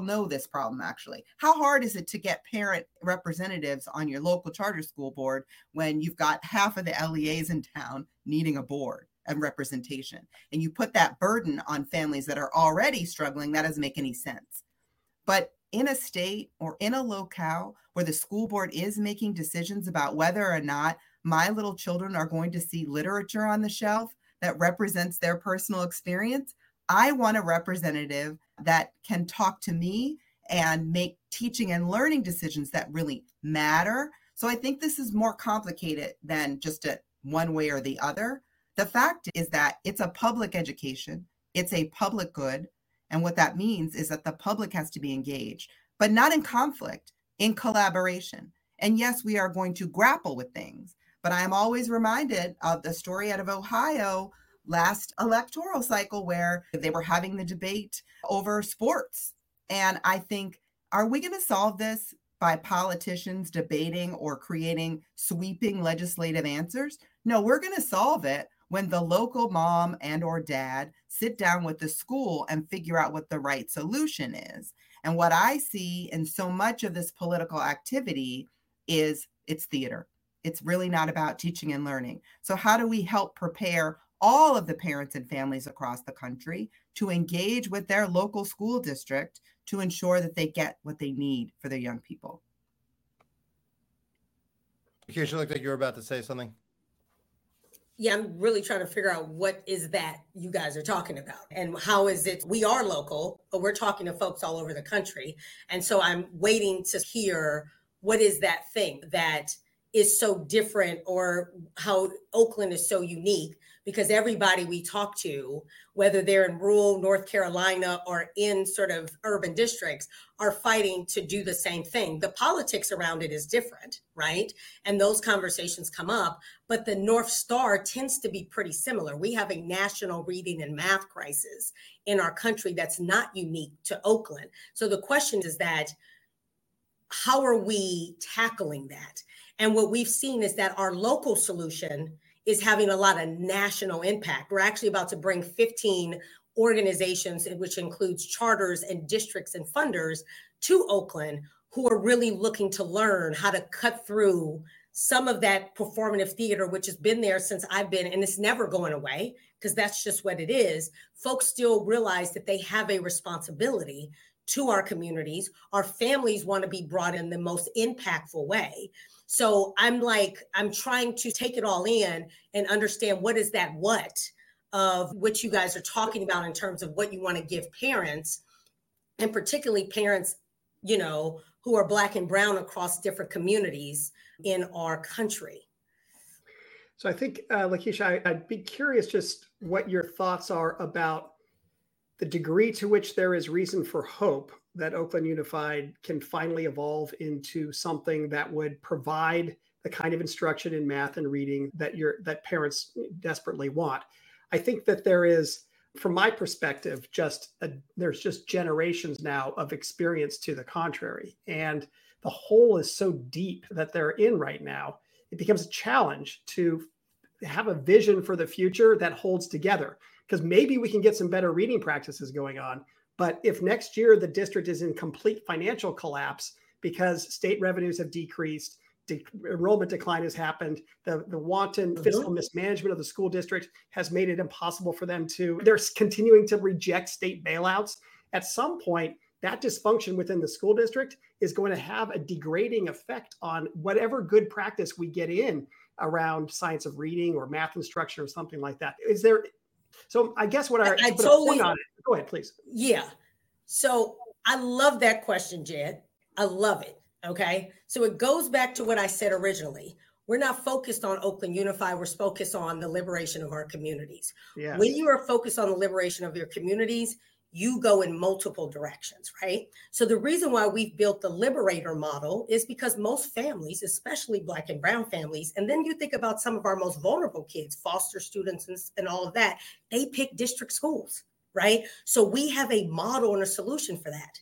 know this problem, actually. How hard is it to get parent representatives on your local charter school board when you've got half of the LEAs in town needing a board and representation? And you put that burden on families that are already struggling. That doesn't make any sense. But in a state or in a locale where the school board is making decisions about whether or not my little children are going to see literature on the shelf that represents their personal experience, I want a representative that can talk to me and make teaching and learning decisions that really matter. So I think this is more complicated than just one way or the other. The fact is that it's a public education, it's a public good. And what that means is that the public has to be engaged, but not in conflict, in collaboration. And yes, we are going to grapple with things, but I'm always reminded of the story out of Ohio last electoral cycle where they were having the debate over sports. And I think, are we going to solve this by politicians debating or creating sweeping legislative answers? No, we're going to solve it when the local mom and or dad sit down with the school and figure out what the right solution is. And what I see in so much of this political activity is it's theater. It's really not about teaching and learning. So how do we help prepare all of the parents and families across the country to engage with their local school district to ensure that they get what they need for their young people? Lakisha, it looked like you were about to say something. Yeah, I'm really trying to figure out what is that you guys are talking about and how is it we are local, but we're talking to folks all over the country. And so I'm waiting to hear what is that thing that is so different or how Oakland is so unique, because everybody we talk to, whether they're in rural North Carolina or in sort of urban districts, are fighting to do the same thing. The politics around it is different, right? And those conversations come up, but the North Star tends to be pretty similar. We have a national reading and math crisis in our country that's not unique to Oakland. So the question is that, how are we tackling that? And what we've seen is that our local solution is having a lot of national impact. We're actually about to bring 15 organizations, which includes charters and districts and funders, to Oakland, who are really looking to learn how to cut through some of that performative theater, which has been there since I've been, and it's never going away, because that's just what it is. Folks still realize that they have a responsibility to our communities. Our families want to be brought in the most impactful way. So I'm trying to take it all in and understand what is that what of what you guys are talking about in terms of what you want to give parents, and particularly parents, you know, who are Black and brown across different communities in our country. So I think, Lakisha, I'd be curious just what your thoughts are about the degree to which there is reason for hope that Oakland Unified can finally evolve into something that would provide the kind of instruction in math and reading that that parents desperately want. I think that there is, from my perspective, there's just generations now of experience to the contrary. And the hole is so deep that they're in right now, it becomes a challenge to have a vision for the future that holds together. Because maybe we can get some better reading practices going on. But if next year the district is in complete financial collapse because state revenues have decreased, enrollment decline has happened, the wanton fiscal mismanagement of the school district has made it impossible for them to, they're continuing to reject state bailouts. At some point, that dysfunction within the school district is going to have a degrading effect on whatever good practice we get in around science of reading or math instruction or something like that. Is there... So I guess what I totally on it. Go ahead, please. Yeah. So I love that question, Jed. I love it. Okay. So it goes back to what I said originally. We're not focused on Oakland Unified. We're focused on the liberation of our communities. Yes. When you are focused on the liberation of your communities, you go in multiple directions, right? So the reason why we've built the Liberator model is because most families, especially Black and brown families, and then you think about some of our most vulnerable kids, foster students and all of that, they pick district schools, right? So we have a model and a solution for that.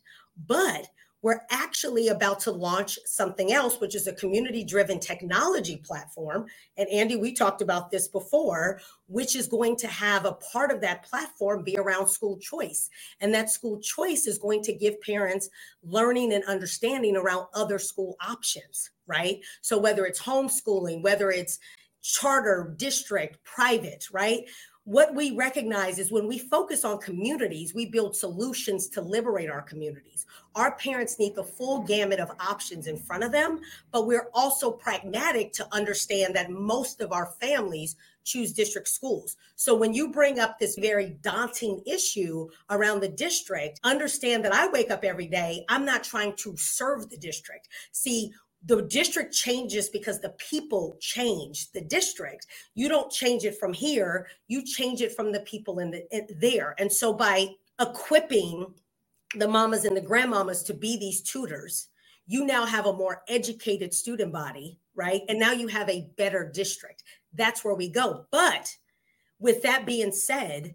But we're actually about to launch something else, which is a community-driven technology platform. And Andy, we talked about this before, which is going to have a part of that platform be around school choice. And that school choice is going to give parents learning and understanding around other school options, right? So whether it's homeschooling, whether it's charter, district, private, right? What we recognize is when we focus on communities, we build solutions to liberate our communities. Our parents need the full gamut of options in front of them, but we're also pragmatic to understand that most of our families choose district schools. So when you bring up this very daunting issue around the district, understand that I wake up every day, I'm not trying to serve the district. See, the district changes because the people change the district. You don't change it from here. You change it from the people in there. And so by equipping the mamas and the grandmamas to be these tutors, you now have a more educated student body, right? And now you have a better district. That's where we go. But with that being said,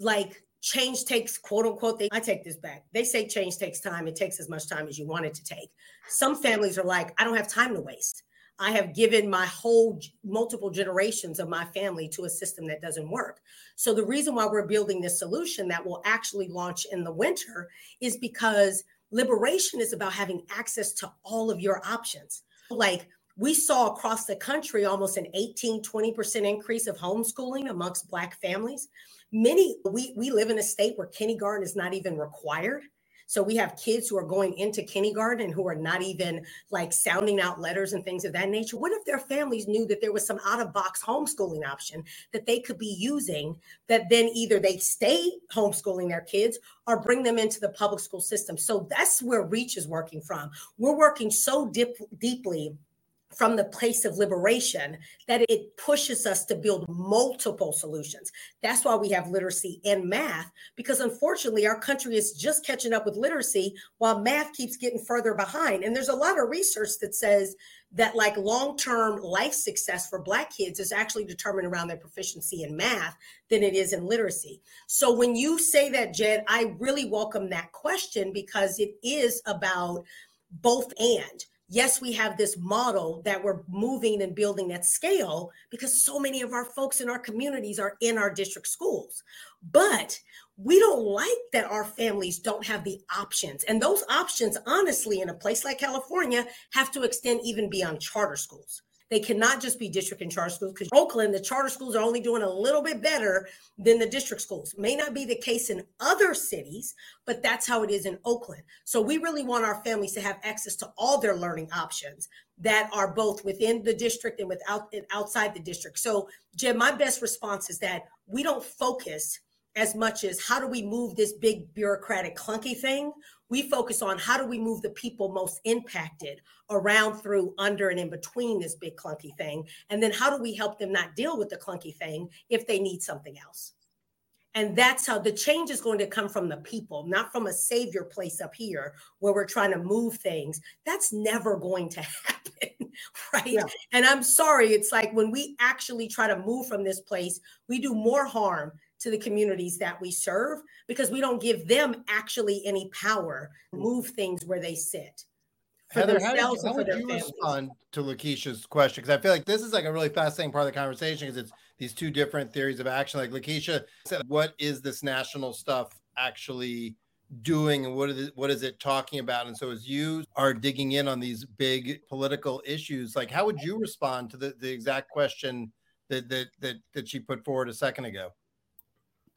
like, change takes, quote unquote, I take this back. They say change takes time. It takes as much time as you want it to take. Some families are like, I don't have time to waste. I have given my whole multiple generations of my family to a system that doesn't work. So the reason why we're building this solution that will actually launch in the winter is because liberation is about having access to all of your options. Like, we saw across the country almost an 20% increase of homeschooling amongst Black families. We live in a state where kindergarten is not even required. So we have kids who are going into kindergarten and who are not even like sounding out letters and things of that nature. What if their families knew that there was some out-of-box homeschooling option that they could be using that then either they stay homeschooling their kids or bring them into the public school system? So that's where Reach is working from. We're working so deeply from the place of liberation that it pushes us to build multiple solutions. That's why we have literacy and math, because unfortunately our country is just catching up with literacy while math keeps getting further behind. And there's a lot of research that says that like long-term life success for Black kids is actually determined around their proficiency in math than it is in literacy. So when you say that, Jed, I really welcome that question because it is about both and. Yes, we have this model that we're moving and building at scale because so many of our folks in our communities are in our district schools. But we don't like that our families don't have the options. And those options, honestly, in a place like California, have to extend even beyond charter schools. They cannot just be district and charter schools because Oakland, the charter schools are only doing a little bit better than the district schools. May not be the case in other cities, but that's how it is in Oakland. So we really want our families to have access to all their learning options that are both within the district and outside the district. So, Jim, my best response is that we don't focus as much as how do we move this big bureaucratic clunky thing. We focus on how do we move the people most impacted around, through, under, and in between this big clunky thing. And then how do we help them not deal with the clunky thing if they need something else? And that's how the change is going to come from the people, not from a savior place up here where we're trying to move things. That's never going to happen, right? Yeah. And I'm sorry, it's like when we actually try to move from this place, we do more harm to the communities that we serve because we don't give them actually any power to move things where they sit. Heather, how would you respond to Lakisha's question? Because I feel like this is like a really fascinating part of the conversation because it's these two different theories of action. Like Lakisha said, what is this national stuff actually doing and what is it talking about? And so as you are digging in on these big political issues, like how would you respond to the exact question that she put forward a second ago?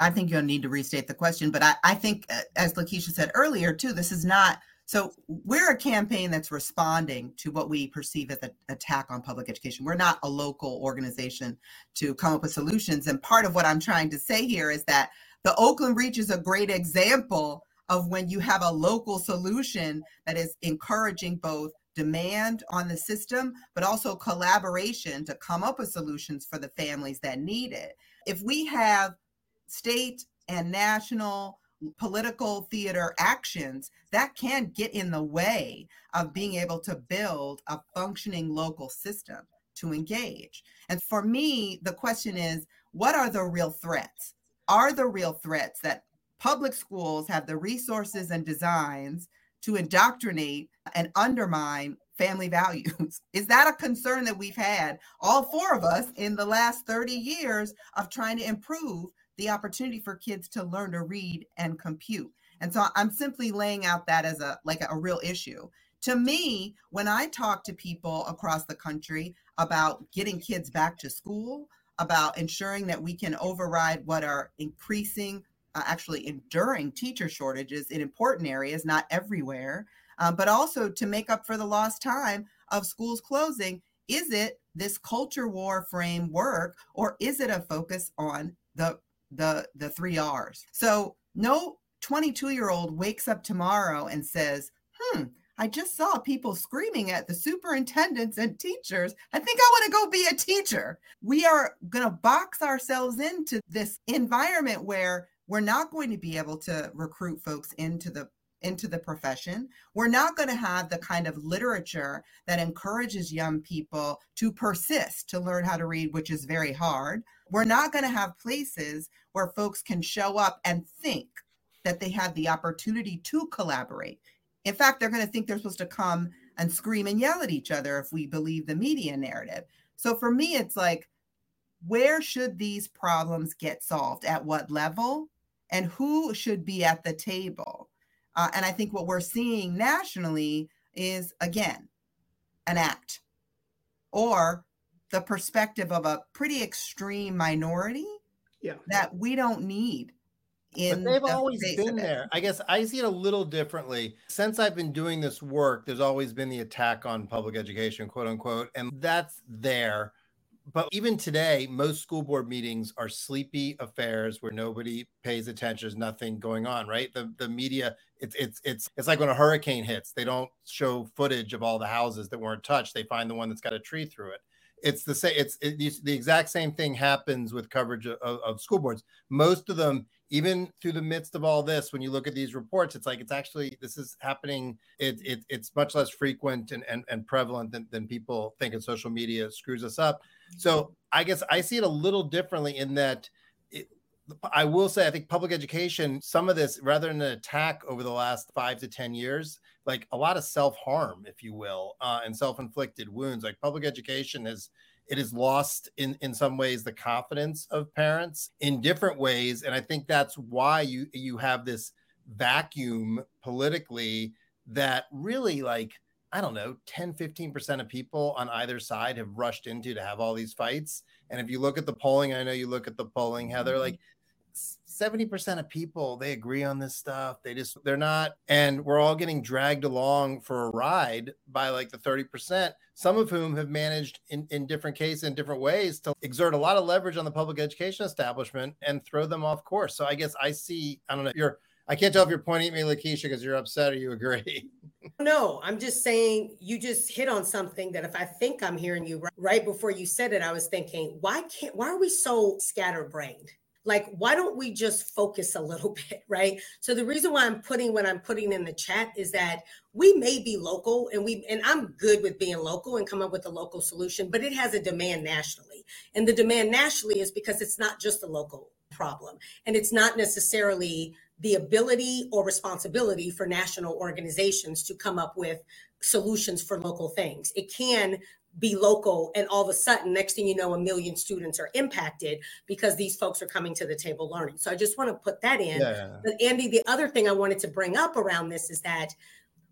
I think you'll need to restate the question, but I think, as Lakisha said earlier, too, this is not... So we're a campaign that's responding to what we perceive as an attack on public education. We're not a local organization to come up with solutions. And part of what I'm trying to say here is that the Oakland Reach is a great example of when you have a local solution that is encouraging both demand on the system, but also collaboration to come up with solutions for the families that need it. If we have state and national political theater actions that can get in the way of being able to build a functioning local system to engage. And for me, the question is, what are the real threats? Are the real threats that public schools have the resources and designs to indoctrinate and undermine family values? Is that a concern that we've had, all four of us, in the last 30 years of trying to improve the opportunity for kids to learn to read and compute? And so I'm simply laying out that as a real issue. To me, when I talk to people across the country about getting kids back to school, about ensuring that we can override what are increasing, actually enduring teacher shortages in important areas, not everywhere, but also to make up for the lost time of schools closing, is it this culture war framework, or is it a focus on the three R's? So no 22-year-old wakes up tomorrow and says, I just saw people screaming at the superintendents and teachers. I think I want to go be a teacher. We are going to box ourselves into this environment where we're not going to be able to recruit folks into the profession. We're not going to have the kind of literature that encourages young people to persist to learn how to read, which is very hard. We're not going to have places where folks can show up and think that they have the opportunity to collaborate. In fact, they're going to think they're supposed to come and scream and yell at each other if we believe the media narrative. So for me, it's like, where should these problems get solved? At what level? And who should be at the table? And I think what we're seeing nationally is, again, an act or the perspective of a pretty extreme minority that we don't need. But they've always been there. I guess I see it a little differently. Since I've been doing this work, there's always been the attack on public education, quote unquote, and that's there. But even today, most school board meetings are sleepy affairs where nobody pays attention. There's nothing going on, right? The media, it's like when a hurricane hits. They don't show footage of all the houses that weren't touched. They find the one that's got a tree through it. It's the same. The exact same thing happens with coverage of school boards. Most of them, even through the midst of all this, when you look at these reports, it's like it's actually this is happening. It's much less frequent and prevalent than people think. And social media screws us up. So I guess I see it a little differently in that I will say I think public education, some of this, rather than an attack over the last 5 to 10 years, like a lot of self-harm, if you will, and self-inflicted wounds. Like public education has lost in some ways the confidence of parents in different ways. And I think that's why you have this vacuum politically that really, like, I don't know, 10, 15% of people on either side have rushed to have all these fights. And if you look at the polling, I know you look at the polling, Heather, like 70% of people, they agree on this stuff. They're not, and we're all getting dragged along for a ride by like the 30%, some of whom have managed in different cases, in different ways to exert a lot of leverage on the public education establishment and throw them off course. So I guess I don't know if I can't tell if you're pointing at me, Lakisha, because you're upset or you agree. No, I'm just saying you just hit on something that if I think I'm hearing you right before you said it, I was thinking, why are we so scatterbrained? Like, why don't we just focus a little bit, right? So the reason why I'm putting what I'm putting in the chat is that we may be local, and I'm good with being local and come up with a local solution, but it has a demand nationally. And the demand nationally is because it's not just a local problem, and it's not necessarily the ability or responsibility for national organizations to come up with solutions for local things. It can be local, and all of a sudden, next thing you know, 1 million students are impacted because these folks are coming to the table learning. So I just want to put that in. Yeah. But Andy, the other thing I wanted to bring up around this is that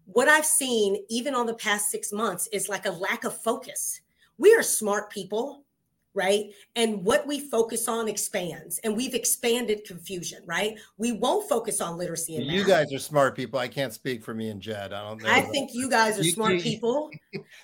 what I've seen, even on the past 6 months, is like a lack of focus. We are smart people, right? And what we focus on expands, and we've expanded confusion, right? We won't focus on literacy and math. You guys are smart people. I can't speak for me and Jed. I don't know. I think you guys are smart people.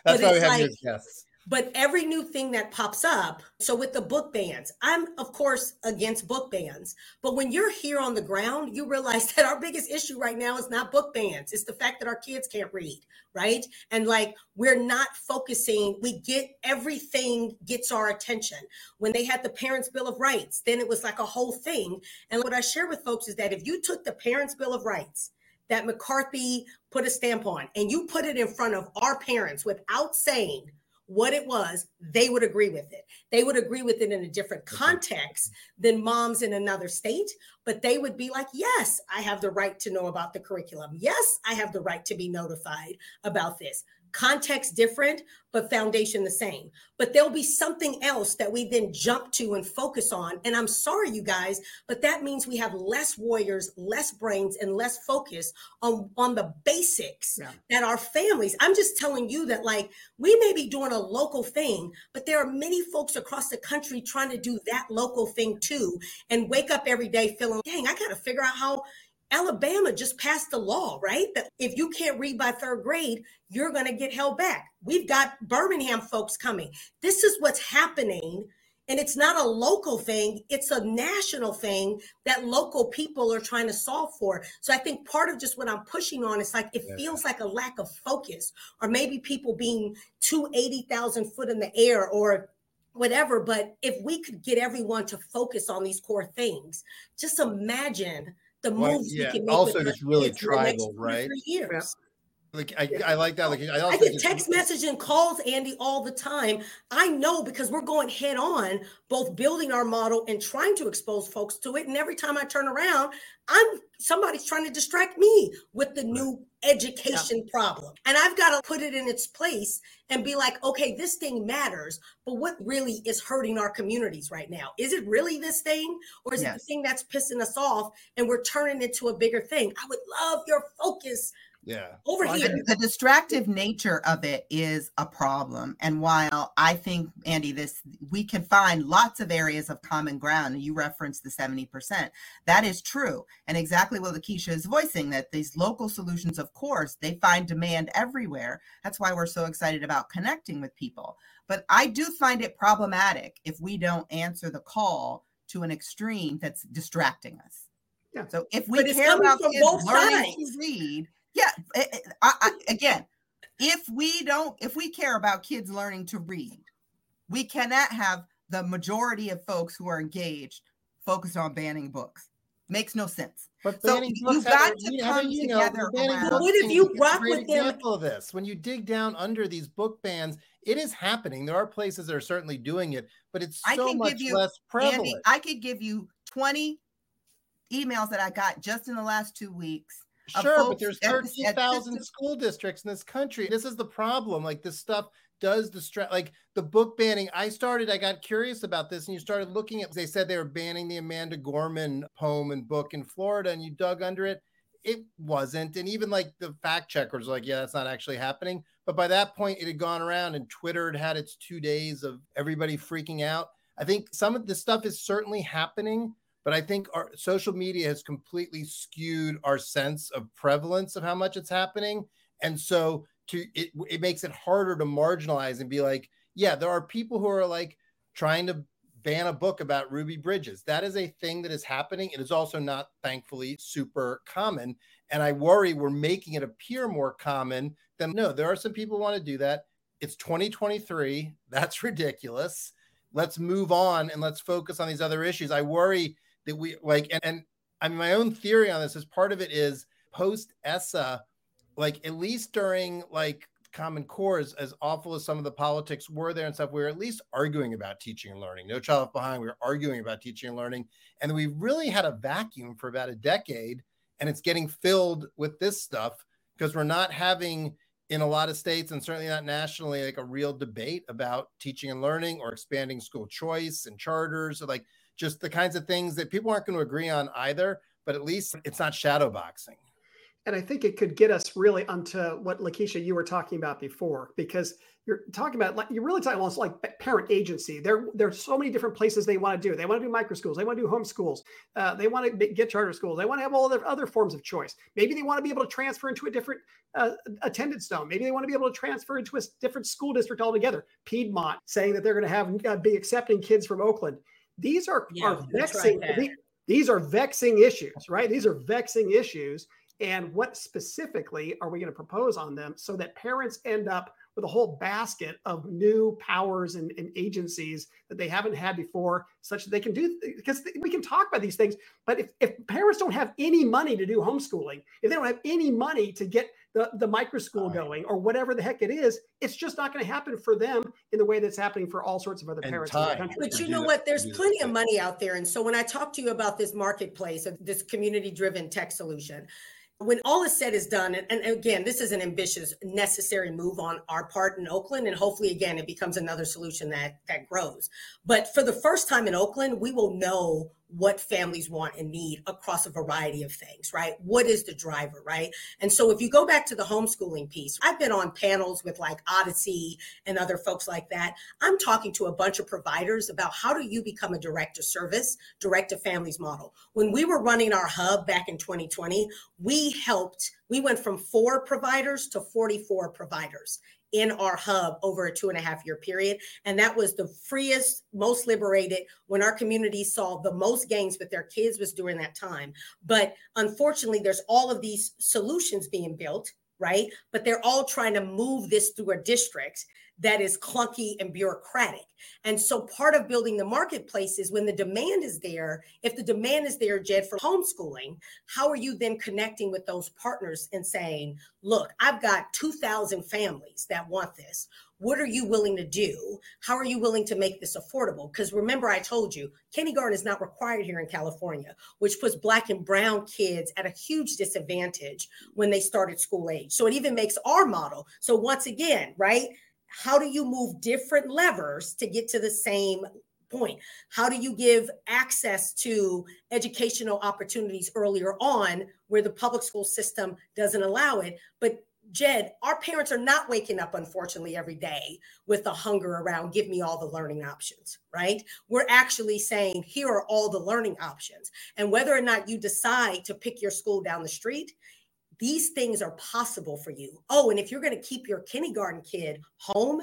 That's why we have these guests. But every new thing that pops up, so with the book bans, I'm, of course, against book bans. But when you're here on the ground, you realize that our biggest issue right now is not book bans. It's the fact that our kids can't read, right? And like, we're not focusing. We get everything gets our attention. When they had the Parents' Bill of Rights, then it was like a whole thing. And what I share with folks is that if you took the Parents' Bill of Rights that McCarthy put a stamp on and you put it in front of our parents without saying what it was, they would agree with it. They would agree with it in a different context than moms in another state, but they would be like, yes, I have the right to know about the curriculum. Yes, I have the right to be notified about this. Context different, but foundation the same. But there'll be something else that we then jump to and focus on. And I'm sorry, you guys, but that means we have less warriors, less brains, and less focus on the basics that our families. I'm just telling you that, like, we may be doing a local thing, but there are many folks across the country trying to do that local thing too, and wake up every day feeling, dang, I got to figure out how Alabama just passed a law, right? That if you can't read by third grade, you're going to get held back. We've got Birmingham folks coming. This is what's happening. And it's not a local thing. It's a national thing that local people are trying to solve for. So I think part of just what I'm pushing on is like, it feels like a lack of focus, or maybe people being too 80,000 foot in the air or whatever. But if we could get everyone to focus on these core things, just imagine the moves we can make. Also, it's really tribal, right? Like, I like that. Like, I get text message and calls, Andy, all the time. I know, because we're going head on, both building our model and trying to expose folks to it. And every time I turn around, somebody's trying to distract me with the new education problem. And I've got to put it in its place and be like, okay, this thing matters, but what really is hurting our communities right now? Is it really this thing? Or is it the thing that's pissing us off and we're turning it to a bigger thing? I would love your focus. Yeah. Over here. The distractive nature of it is a problem. And while I think, Andy, we can find lots of areas of common ground, and you referenced the 70%, that is true. And exactly what Lakisha is voicing, that these local solutions, of course, they find demand everywhere. That's why we're so excited about connecting with people. But I do find it problematic if we don't answer the call to an extreme that's distracting us. Yeah. So if we care about kids learning to read, if we care about kids learning to read, we cannot have the majority of folks who are engaged focused on banning books. Makes no sense. But so you've got to come together. But what if you rock with them? Of this, when you dig down under these book bans, it is happening. There are places that are certainly doing it, but it's so much less prevalent. Andy, I could give you 20 emails that I got just in the last 2 weeks. Sure, but there's 13,000 school districts in this country. This is the problem. Like, this stuff does distract. Like, the book banning, I got curious about this, and you started looking at, they said they were banning the Amanda Gorman poem and book in Florida, and you dug under it. It wasn't. And even like the fact checkers were like, yeah, that's not actually happening. But by that point, it had gone around, and Twitter had its 2 days of everybody freaking out. I think some of this stuff is certainly happening, But I think our social media has completely skewed our sense of prevalence of how much it's happening. And so it makes it harder to marginalize and be like, yeah, there are people who are like trying to ban a book about Ruby Bridges. That is a thing that is happening. It is also not, thankfully, super common. And I worry we're making it appear more common than no, there are some people who want to do that. It's 2023. That's ridiculous. Let's move on and let's focus on these other issues. I worry that we like, and I mean, my own theory on this is part of it is post ESSA, like at least during like Common Core, as awful as some of the politics were there and stuff, we were at least arguing about teaching and learning. No Child Left Behind, we were arguing about teaching and learning. And we really had a vacuum for about a decade, and it's getting filled with this stuff because we're not having in a lot of states and certainly not nationally, like a real debate about teaching and learning or expanding school choice and charters or like just the kinds of things that people aren't going to agree on either, but at least it's not shadow boxing. And I think it could get us really onto what, Lakisha, you were talking about before, because you're talking about, like, you're really talking almost like parent agency. There's so many different places they want to do. They want to do microschools. They want to do homeschools. They want to get charter schools. They want to have all their other forms of choice. Maybe they want to be able to transfer into a different attendance zone. Maybe they want to be able to transfer into a different school district altogether. Piedmont saying that they're going to have be accepting kids from Oakland. These are, vexing. Right, these are vexing issues, right? These are vexing issues. And what specifically are we going to propose on them so that parents end up with a whole basket of new powers and agencies that they haven't had before, such that they can do, because we can talk about these things, but if parents don't have any money to do homeschooling, if they don't have any money to get the microschool going or whatever the heck it is, it's just not going to happen for them in the way that's happening for all sorts of other parents in the country. But you know what? There's plenty of money out there. And so when I talk to you about this marketplace, this community-driven tech solution, when all is said is done, and again, this is an ambitious, necessary move on our part in Oakland, and hopefully, again, it becomes another solution that grows. But for the first time in Oakland, we will know what families want and need across a variety of things, right? What is the driver, right? And so if you go back to the homeschooling piece, I've been on panels with like Odyssey and other folks like that. I'm talking to a bunch of providers about how do you become a direct-to-service, direct-to-families model. When we were running our hub back in 2020, we went from 4 providers to 44 providers in our hub over a 2.5-year period. And that was the freest, most liberated, when our community saw the most gains with their kids was during that time. But unfortunately, there's all of these solutions being built, right? But they're all trying to move this through a district that is clunky and bureaucratic. And so part of building the marketplace is when the demand is there, if the demand is there, Jed, for homeschooling, how are you then connecting with those partners and saying, look, I've got 2,000 families that want this. What are you willing to do? How are you willing to make this affordable? Because remember, I told you, kindergarten is not required here in California, which puts Black and brown kids at a huge disadvantage when they start at school age. So it even makes our model. So once again, right? How do you move different levers to get to the same point? How do you give access to educational opportunities earlier on where the public school system doesn't allow it? But Jed, our parents are not waking up, unfortunately, every day with the hunger around, give me all the learning options, right? We're actually saying, here are all the learning options. And whether or not you decide to pick your school down the street, these things are possible for you. Oh, and if you're going to keep your kindergarten kid home,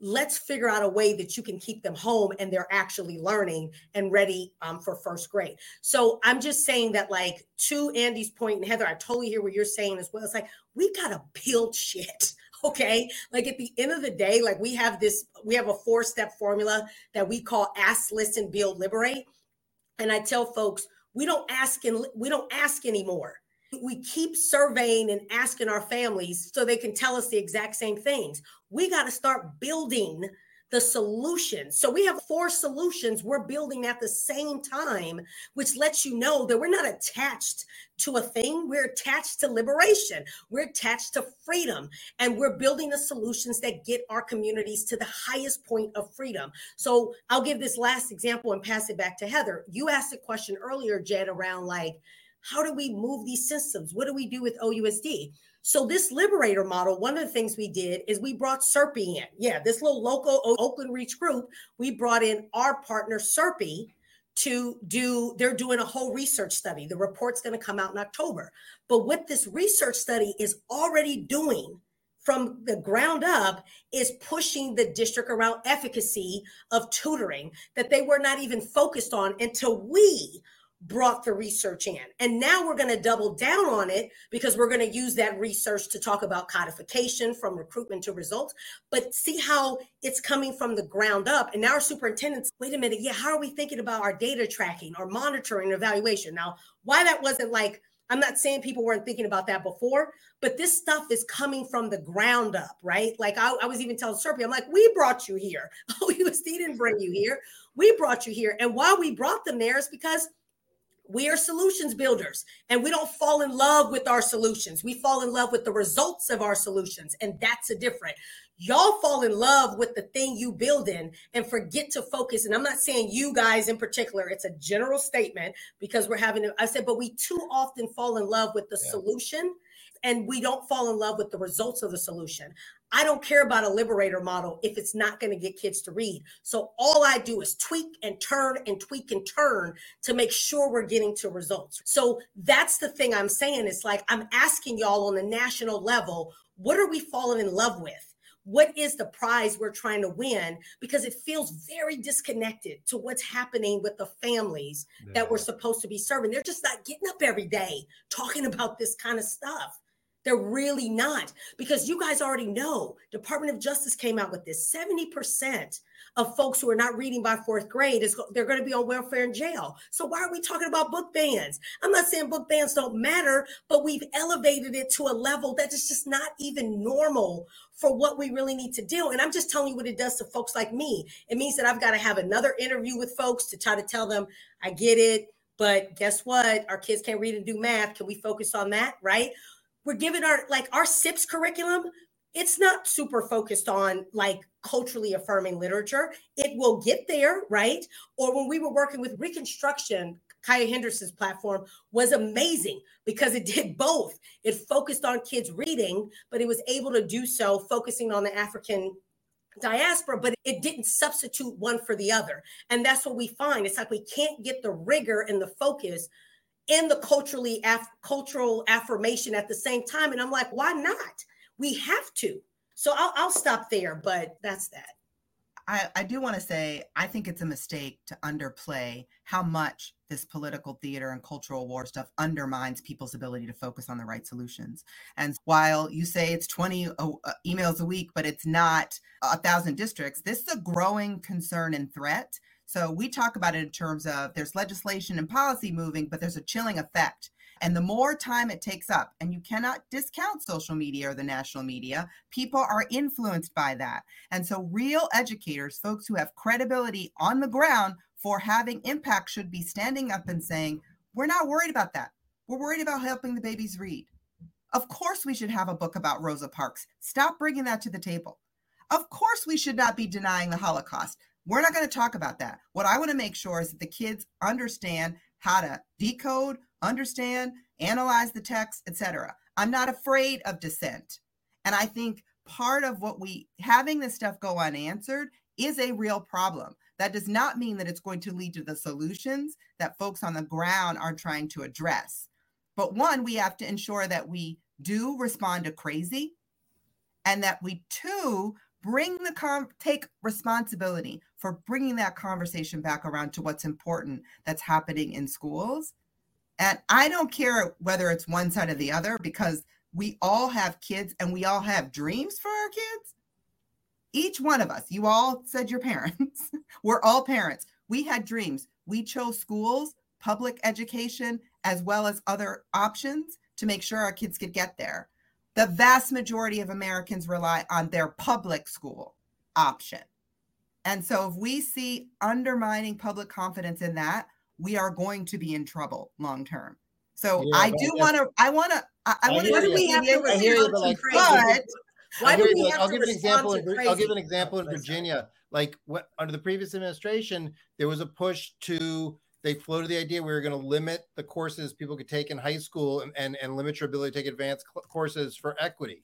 let's figure out a way that you can keep them home and they're actually learning and ready for first grade. So I'm just saying that, like, to Andy's point, and Heather, I totally hear what you're saying as well. It's like, we got to build shit. Okay. Like at the end of the day, like we have a 4-step formula that we call ask, listen, build, liberate. And I tell folks, we don't ask anymore. We keep surveying and asking our families so they can tell us the exact same things. We got to start building the solutions. So we have 4 solutions we're building at the same time, which lets you know that we're not attached to a thing. We're attached to liberation. We're attached to freedom. And we're building the solutions that get our communities to the highest point of freedom. So I'll give this last example and pass it back to Heather. You asked a question earlier, Jed, around like, how do we move these systems? What do we do with OUSD? So this Liberator model, one of the things we did is we brought Serpi in. Yeah, this little local Oakland Reach group, we brought in our partner Serpi to do, they're doing a whole research study. The report's going to come out in October. But what this research study is already doing from the ground up is pushing the district around efficacy of tutoring that they were not even focused on until we brought the research in. And now we're going to double down on it because we're going to use that research to talk about codification from recruitment to results. But see how it's coming from the ground up. And now our superintendents, wait a minute, yeah, how are we thinking about our data tracking or monitoring evaluation? Now, why that wasn't like, I'm not saying people weren't thinking about that before, but this stuff is coming from the ground up, right? Like I was even telling Serpi, I'm like, we brought you here. OUSD didn't bring you here. We brought you here. And why we brought them there is because we are solutions builders, and we don't fall in love with our solutions. We fall in love with the results of our solutions, and that's a different. Y'all fall in love with the thing you build in and forget to focus. And I'm not saying you guys in particular, it's a general statement because we're having, I said, but we too often fall in love with the solution and we don't fall in love with the results of the solution. I don't care about a liberator model if it's not going to get kids to read. So all I do is tweak and turn and tweak and turn to make sure we're getting to results. So that's the thing I'm saying. It's like, I'm asking y'all on a national level, what are we falling in love with? What is the prize we're trying to win? Because it feels very disconnected to what's happening with the families that we're supposed to be serving. They're just not getting up every day talking about this kind of stuff. They're really not, because you guys already know, Department of Justice came out with this. 70% of folks who are not reading by fourth grade, they're going to be on welfare and jail. So why are we talking about book bans? I'm not saying book bans don't matter, but we've elevated it to a level that is just not even normal for what we really need to do. And I'm just telling you what it does to folks like me. It means that I've got to have another interview with folks to try to tell them, I get it, but guess what? Our kids can't read and do math. Can we focus on that, right? We're given our SIPS curriculum, it's not super focused on like culturally affirming literature. It will get there, right? Or when we were working with Reconstruction, Kaya Henderson's platform was amazing because it did both. It focused on kids reading, but it was able to do so focusing on the African diaspora, but it didn't substitute one for the other. And that's what we find. It's like we can't get the rigor and the focus in the cultural affirmation at the same time. And I'm like, why not? We have to. So I'll stop there, but that's that. I do want to say, I think it's a mistake to underplay how much this political theater and cultural war stuff undermines people's ability to focus on the right solutions. And while you say it's 20 emails a week, but it's not 1,000 districts, this is a growing concern and threat. So we talk about it in terms of there's legislation and policy moving, but there's a chilling effect. And the more time it takes up, and you cannot discount social media or the national media, people are influenced by that. And so real educators, folks who have credibility on the ground for having impact, should be standing up and saying, we're not worried about that. We're worried about helping the babies read. Of course, we should have a book about Rosa Parks. Stop bringing that to the table. Of course, we should not be denying the Holocaust. We're not going to talk about that. What I want to make sure is that the kids understand how to decode, understand, analyze the text, etc. I'm not afraid of dissent. And I think part of what having this stuff go unanswered is a real problem. That does not mean that it's going to lead to the solutions that folks on the ground are trying to address. But one, we have to ensure that we do respond to crazy, and that we too take responsibility for bringing that conversation back around to what's important that's happening in schools. And I don't care whether it's one side or the other, because we all have kids and we all have dreams for our kids. Each one of us, you all said your parents, we're all parents. We had dreams. We chose schools, public education, as well as other options to make sure our kids could get there. The vast majority of Americans rely on their public school option. And so if we see undermining public confidence in that, we are going to be in trouble long-term. So yeah, I'll give an example in Virginia. Like under the previous administration, there was a push to, they floated the idea we were going to limit the courses people could take in high school and limit your ability to take advanced courses for equity.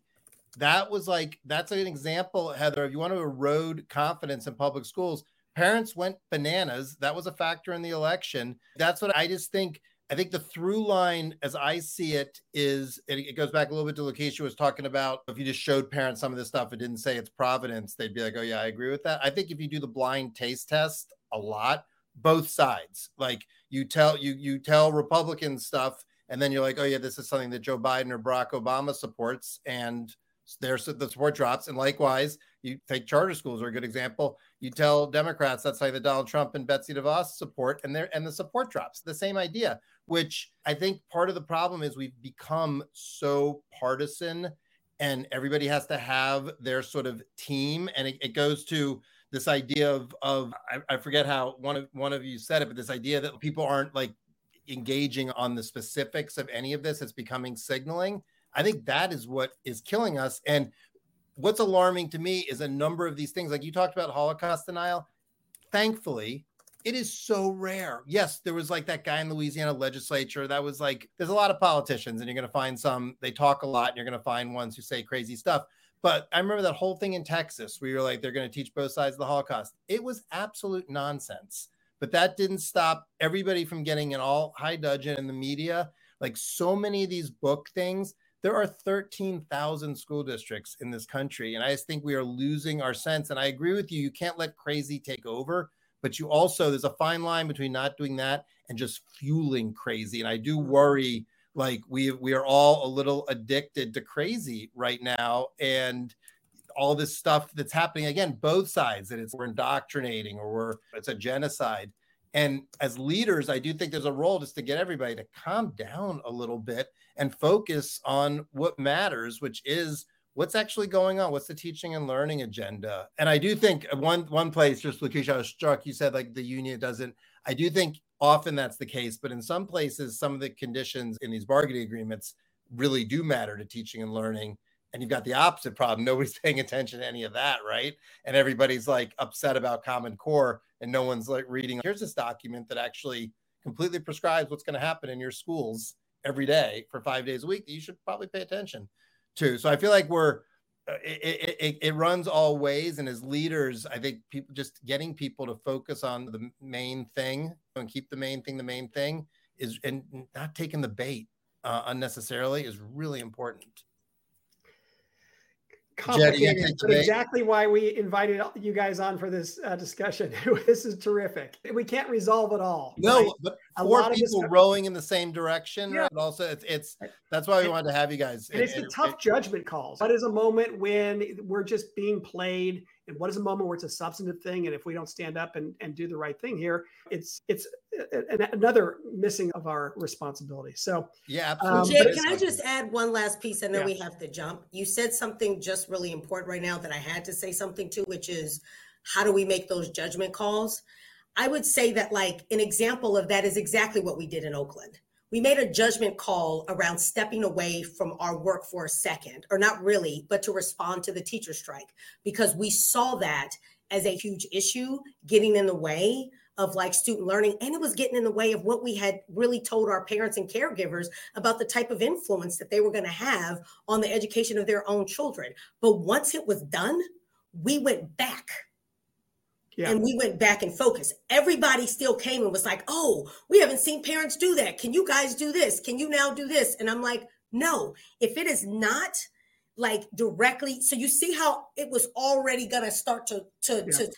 That's an example, Heather, if you want to erode confidence in public schools, Parents went bananas. That was a factor in the election. That's what I think the through line, as I see it, is it goes back a little bit to Lakisha was talking about. If you just showed parents some of this stuff and didn't say it's Providence, they'd be like, oh, yeah, I agree with that. I think if you do the blind taste test a lot, both sides, like you tell Republicans stuff and then you're like, oh, yeah, this is something that Joe Biden or Barack Obama supports. And the support drops. And likewise, you take charter schools are a good example. You tell Democrats that's like the Donald Trump and Betsy DeVos support, and the support drops. The same idea, which I think part of the problem is we've become so partisan, and everybody has to have their sort of team. And it goes to this idea of I forget how one of you said it, but this idea that people aren't like engaging on the specifics of any of this. It's becoming signaling. I think that is what is killing us. And what's alarming to me is a number of these things, like you talked about Holocaust denial. Thankfully, it is so rare. Yes, there was like that guy in Louisiana legislature that was like, there's a lot of politicians and you're going to find some, they talk a lot and you're going to find ones who say crazy stuff. But I remember that whole thing in Texas where you're like, they're going to teach both sides of the Holocaust. It was absolute nonsense. But that didn't stop everybody from getting in all high dudgeon in the media. Like so many of these book things. There are 13,000 school districts in this country, and I just think we are losing our sense. And I agree with you. You can't let crazy take over, but you also, there's a fine line between not doing that and just fueling crazy. And I do worry, like we are all a little addicted to crazy right now. And all this stuff that's happening, again, both sides, that it's we're indoctrinating or it's a genocide. And as leaders, I do think there's a role just to get everybody to calm down a little bit and focus on what matters, which is what's actually going on. What's the teaching and learning agenda? And I do think one place, just Lakisha, I was struck, you said like the union doesn't. I do think often that's the case, but in some places, some of the conditions in these bargaining agreements really do matter to teaching and learning. And you've got the opposite problem. Nobody's paying attention to any of that, right? And everybody's like upset about Common Core and no one's like reading, here's this document that actually completely prescribes what's going to happen in your schools every day for 5 days a week that you should probably pay attention to. So I feel like it runs all ways. And as leaders, I think people just getting people to focus on the main thing and keep the main thing is, and not taking the bait unnecessarily is really important. Complicated, but exactly why we invited you guys on for this discussion. This is terrific. We can't resolve it all. No, right? But four people rowing in the same direction. Yeah. Right? Also, it's that's why we wanted to have you guys. And it's the tough judgment calls. What is a moment when we're just being played, and what is a moment where it's a substantive thing? And if we don't stand up and do the right thing here, it's another missing of our responsibility. So yeah, absolutely. Jay, can I just add one last piece, and then we have to jump? You said something just really important right now that I had to say something to, which is how do we make those judgment calls? I would say that like an example of that is exactly what we did in Oakland. We made a judgment call around stepping away from our work for a second, or not really, but to respond to the teacher strike, because we saw that as a huge issue getting in the way of like student learning. And it was getting in the way of what we had really told our parents and caregivers about the type of influence that they were going to have on the education of their own children. But once it was done, we went back. Yeah. And we went back and focused. Everybody still came and was like, oh, we haven't seen parents do that. Can you guys do this? Can you now do this? And I'm like, no, if it is not like directly. So you see how it was already going to start to.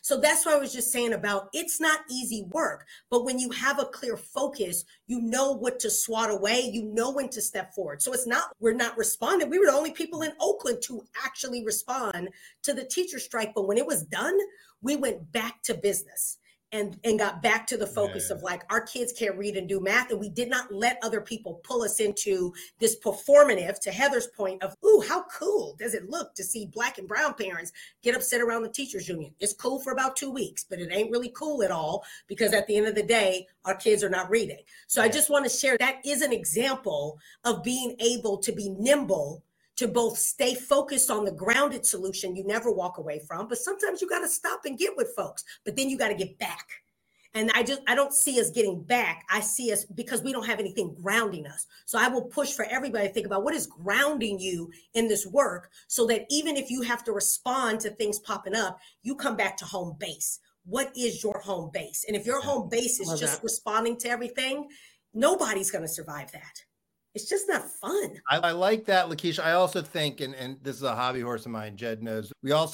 So that's what I was just saying about it's not easy work. But when you have a clear focus, you know what to swat away. You know when to step forward. So it's not we're not responding. We were the only people in Oakland to actually respond to the teacher strike. But when it was done, we went back to business and got back to the focus of like our kids can't read and do math. And we did not let other people pull us into this performative, to Heather's point of, ooh, how cool does it look to see Black and brown parents get upset around the teachers union? It's cool for about 2 weeks, but it ain't really cool at all, because at the end of the day, our kids are not reading. So I just want to share that is an example of being able to be nimble, to both stay focused on the grounded solution you never walk away from, but sometimes you got to stop and get with folks, but then you got to get back. And I don't see us getting back. I see us because we don't have anything grounding us. So I will push for everybody to think about what is grounding you in this work, so that even if you have to respond to things popping up, you come back to home base. what is your home base? And if your home base is just responding to everything, nobody's going to survive that. It's just not fun. I like that, Lakisha. I also think, and this is a hobby horse of mine, Jed knows, we have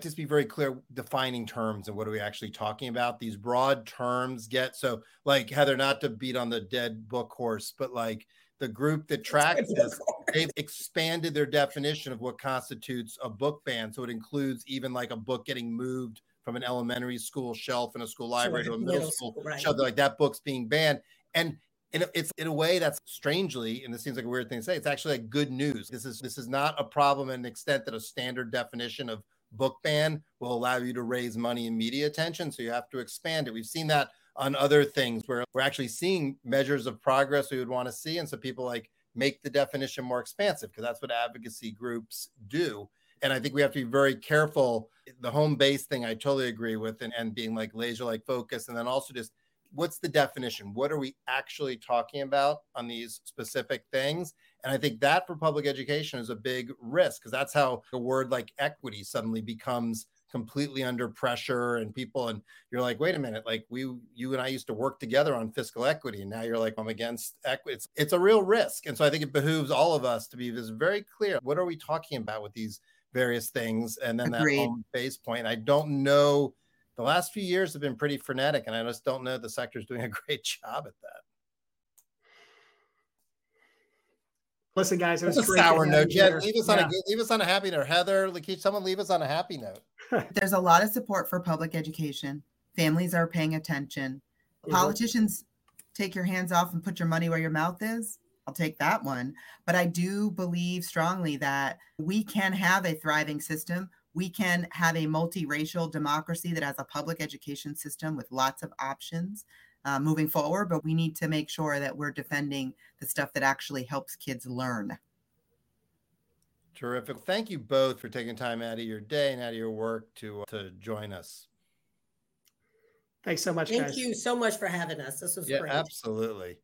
to be very clear defining terms and what are we actually talking about. These broad terms get, so like Heather, not to beat on the dead book horse, but like the group that tracks this, they've expanded their definition of what constitutes a book ban. So it includes even like a book getting moved from an elementary school shelf in a school library to a middle school shelf, like that book's being banned. And it's in a way that's strangely, and this seems like a weird thing to say, it's actually like good news. This is not a problem in an extent that a standard definition of book ban will allow you to raise money and media attention. So you have to expand it. We've seen that on other things where we're actually seeing measures of progress we would want to see. And so people like make the definition more expansive because that's what advocacy groups do. And I think we have to be very careful. The home base thing, I totally agree with, and being like laser-like focus, and then also just what's the definition? What are we actually talking about on these specific things? And I think that for public education is a big risk because that's how a word like equity suddenly becomes completely under pressure and people, and you're like, wait a minute, like you and I used to work together on fiscal equity. And now you're like, I'm against equity. It's a real risk. And so I think it behooves all of us to be this very clear. What are we talking about with these various things? And then that home base point, I don't know. The last few years have been pretty frenetic, and I just don't know the sector is doing a great job at that. Listen, guys, it was a sour note. Jed, leave us on a happy note. Heather, Lakisha, someone leave us on a happy note. There's a lot of support for public education. Families are paying attention. Politicians, take your hands off and put your money where your mouth is. I'll take that one. But I do believe strongly that we can have a thriving system. We can have a multiracial democracy that has a public education system with lots of options moving forward, but we need to make sure that we're defending the stuff that actually helps kids learn. Terrific. Thank you both for taking time out of your day and out of your work to join us. Thanks so much, guys. Thank you so much for having us. This was great. Absolutely.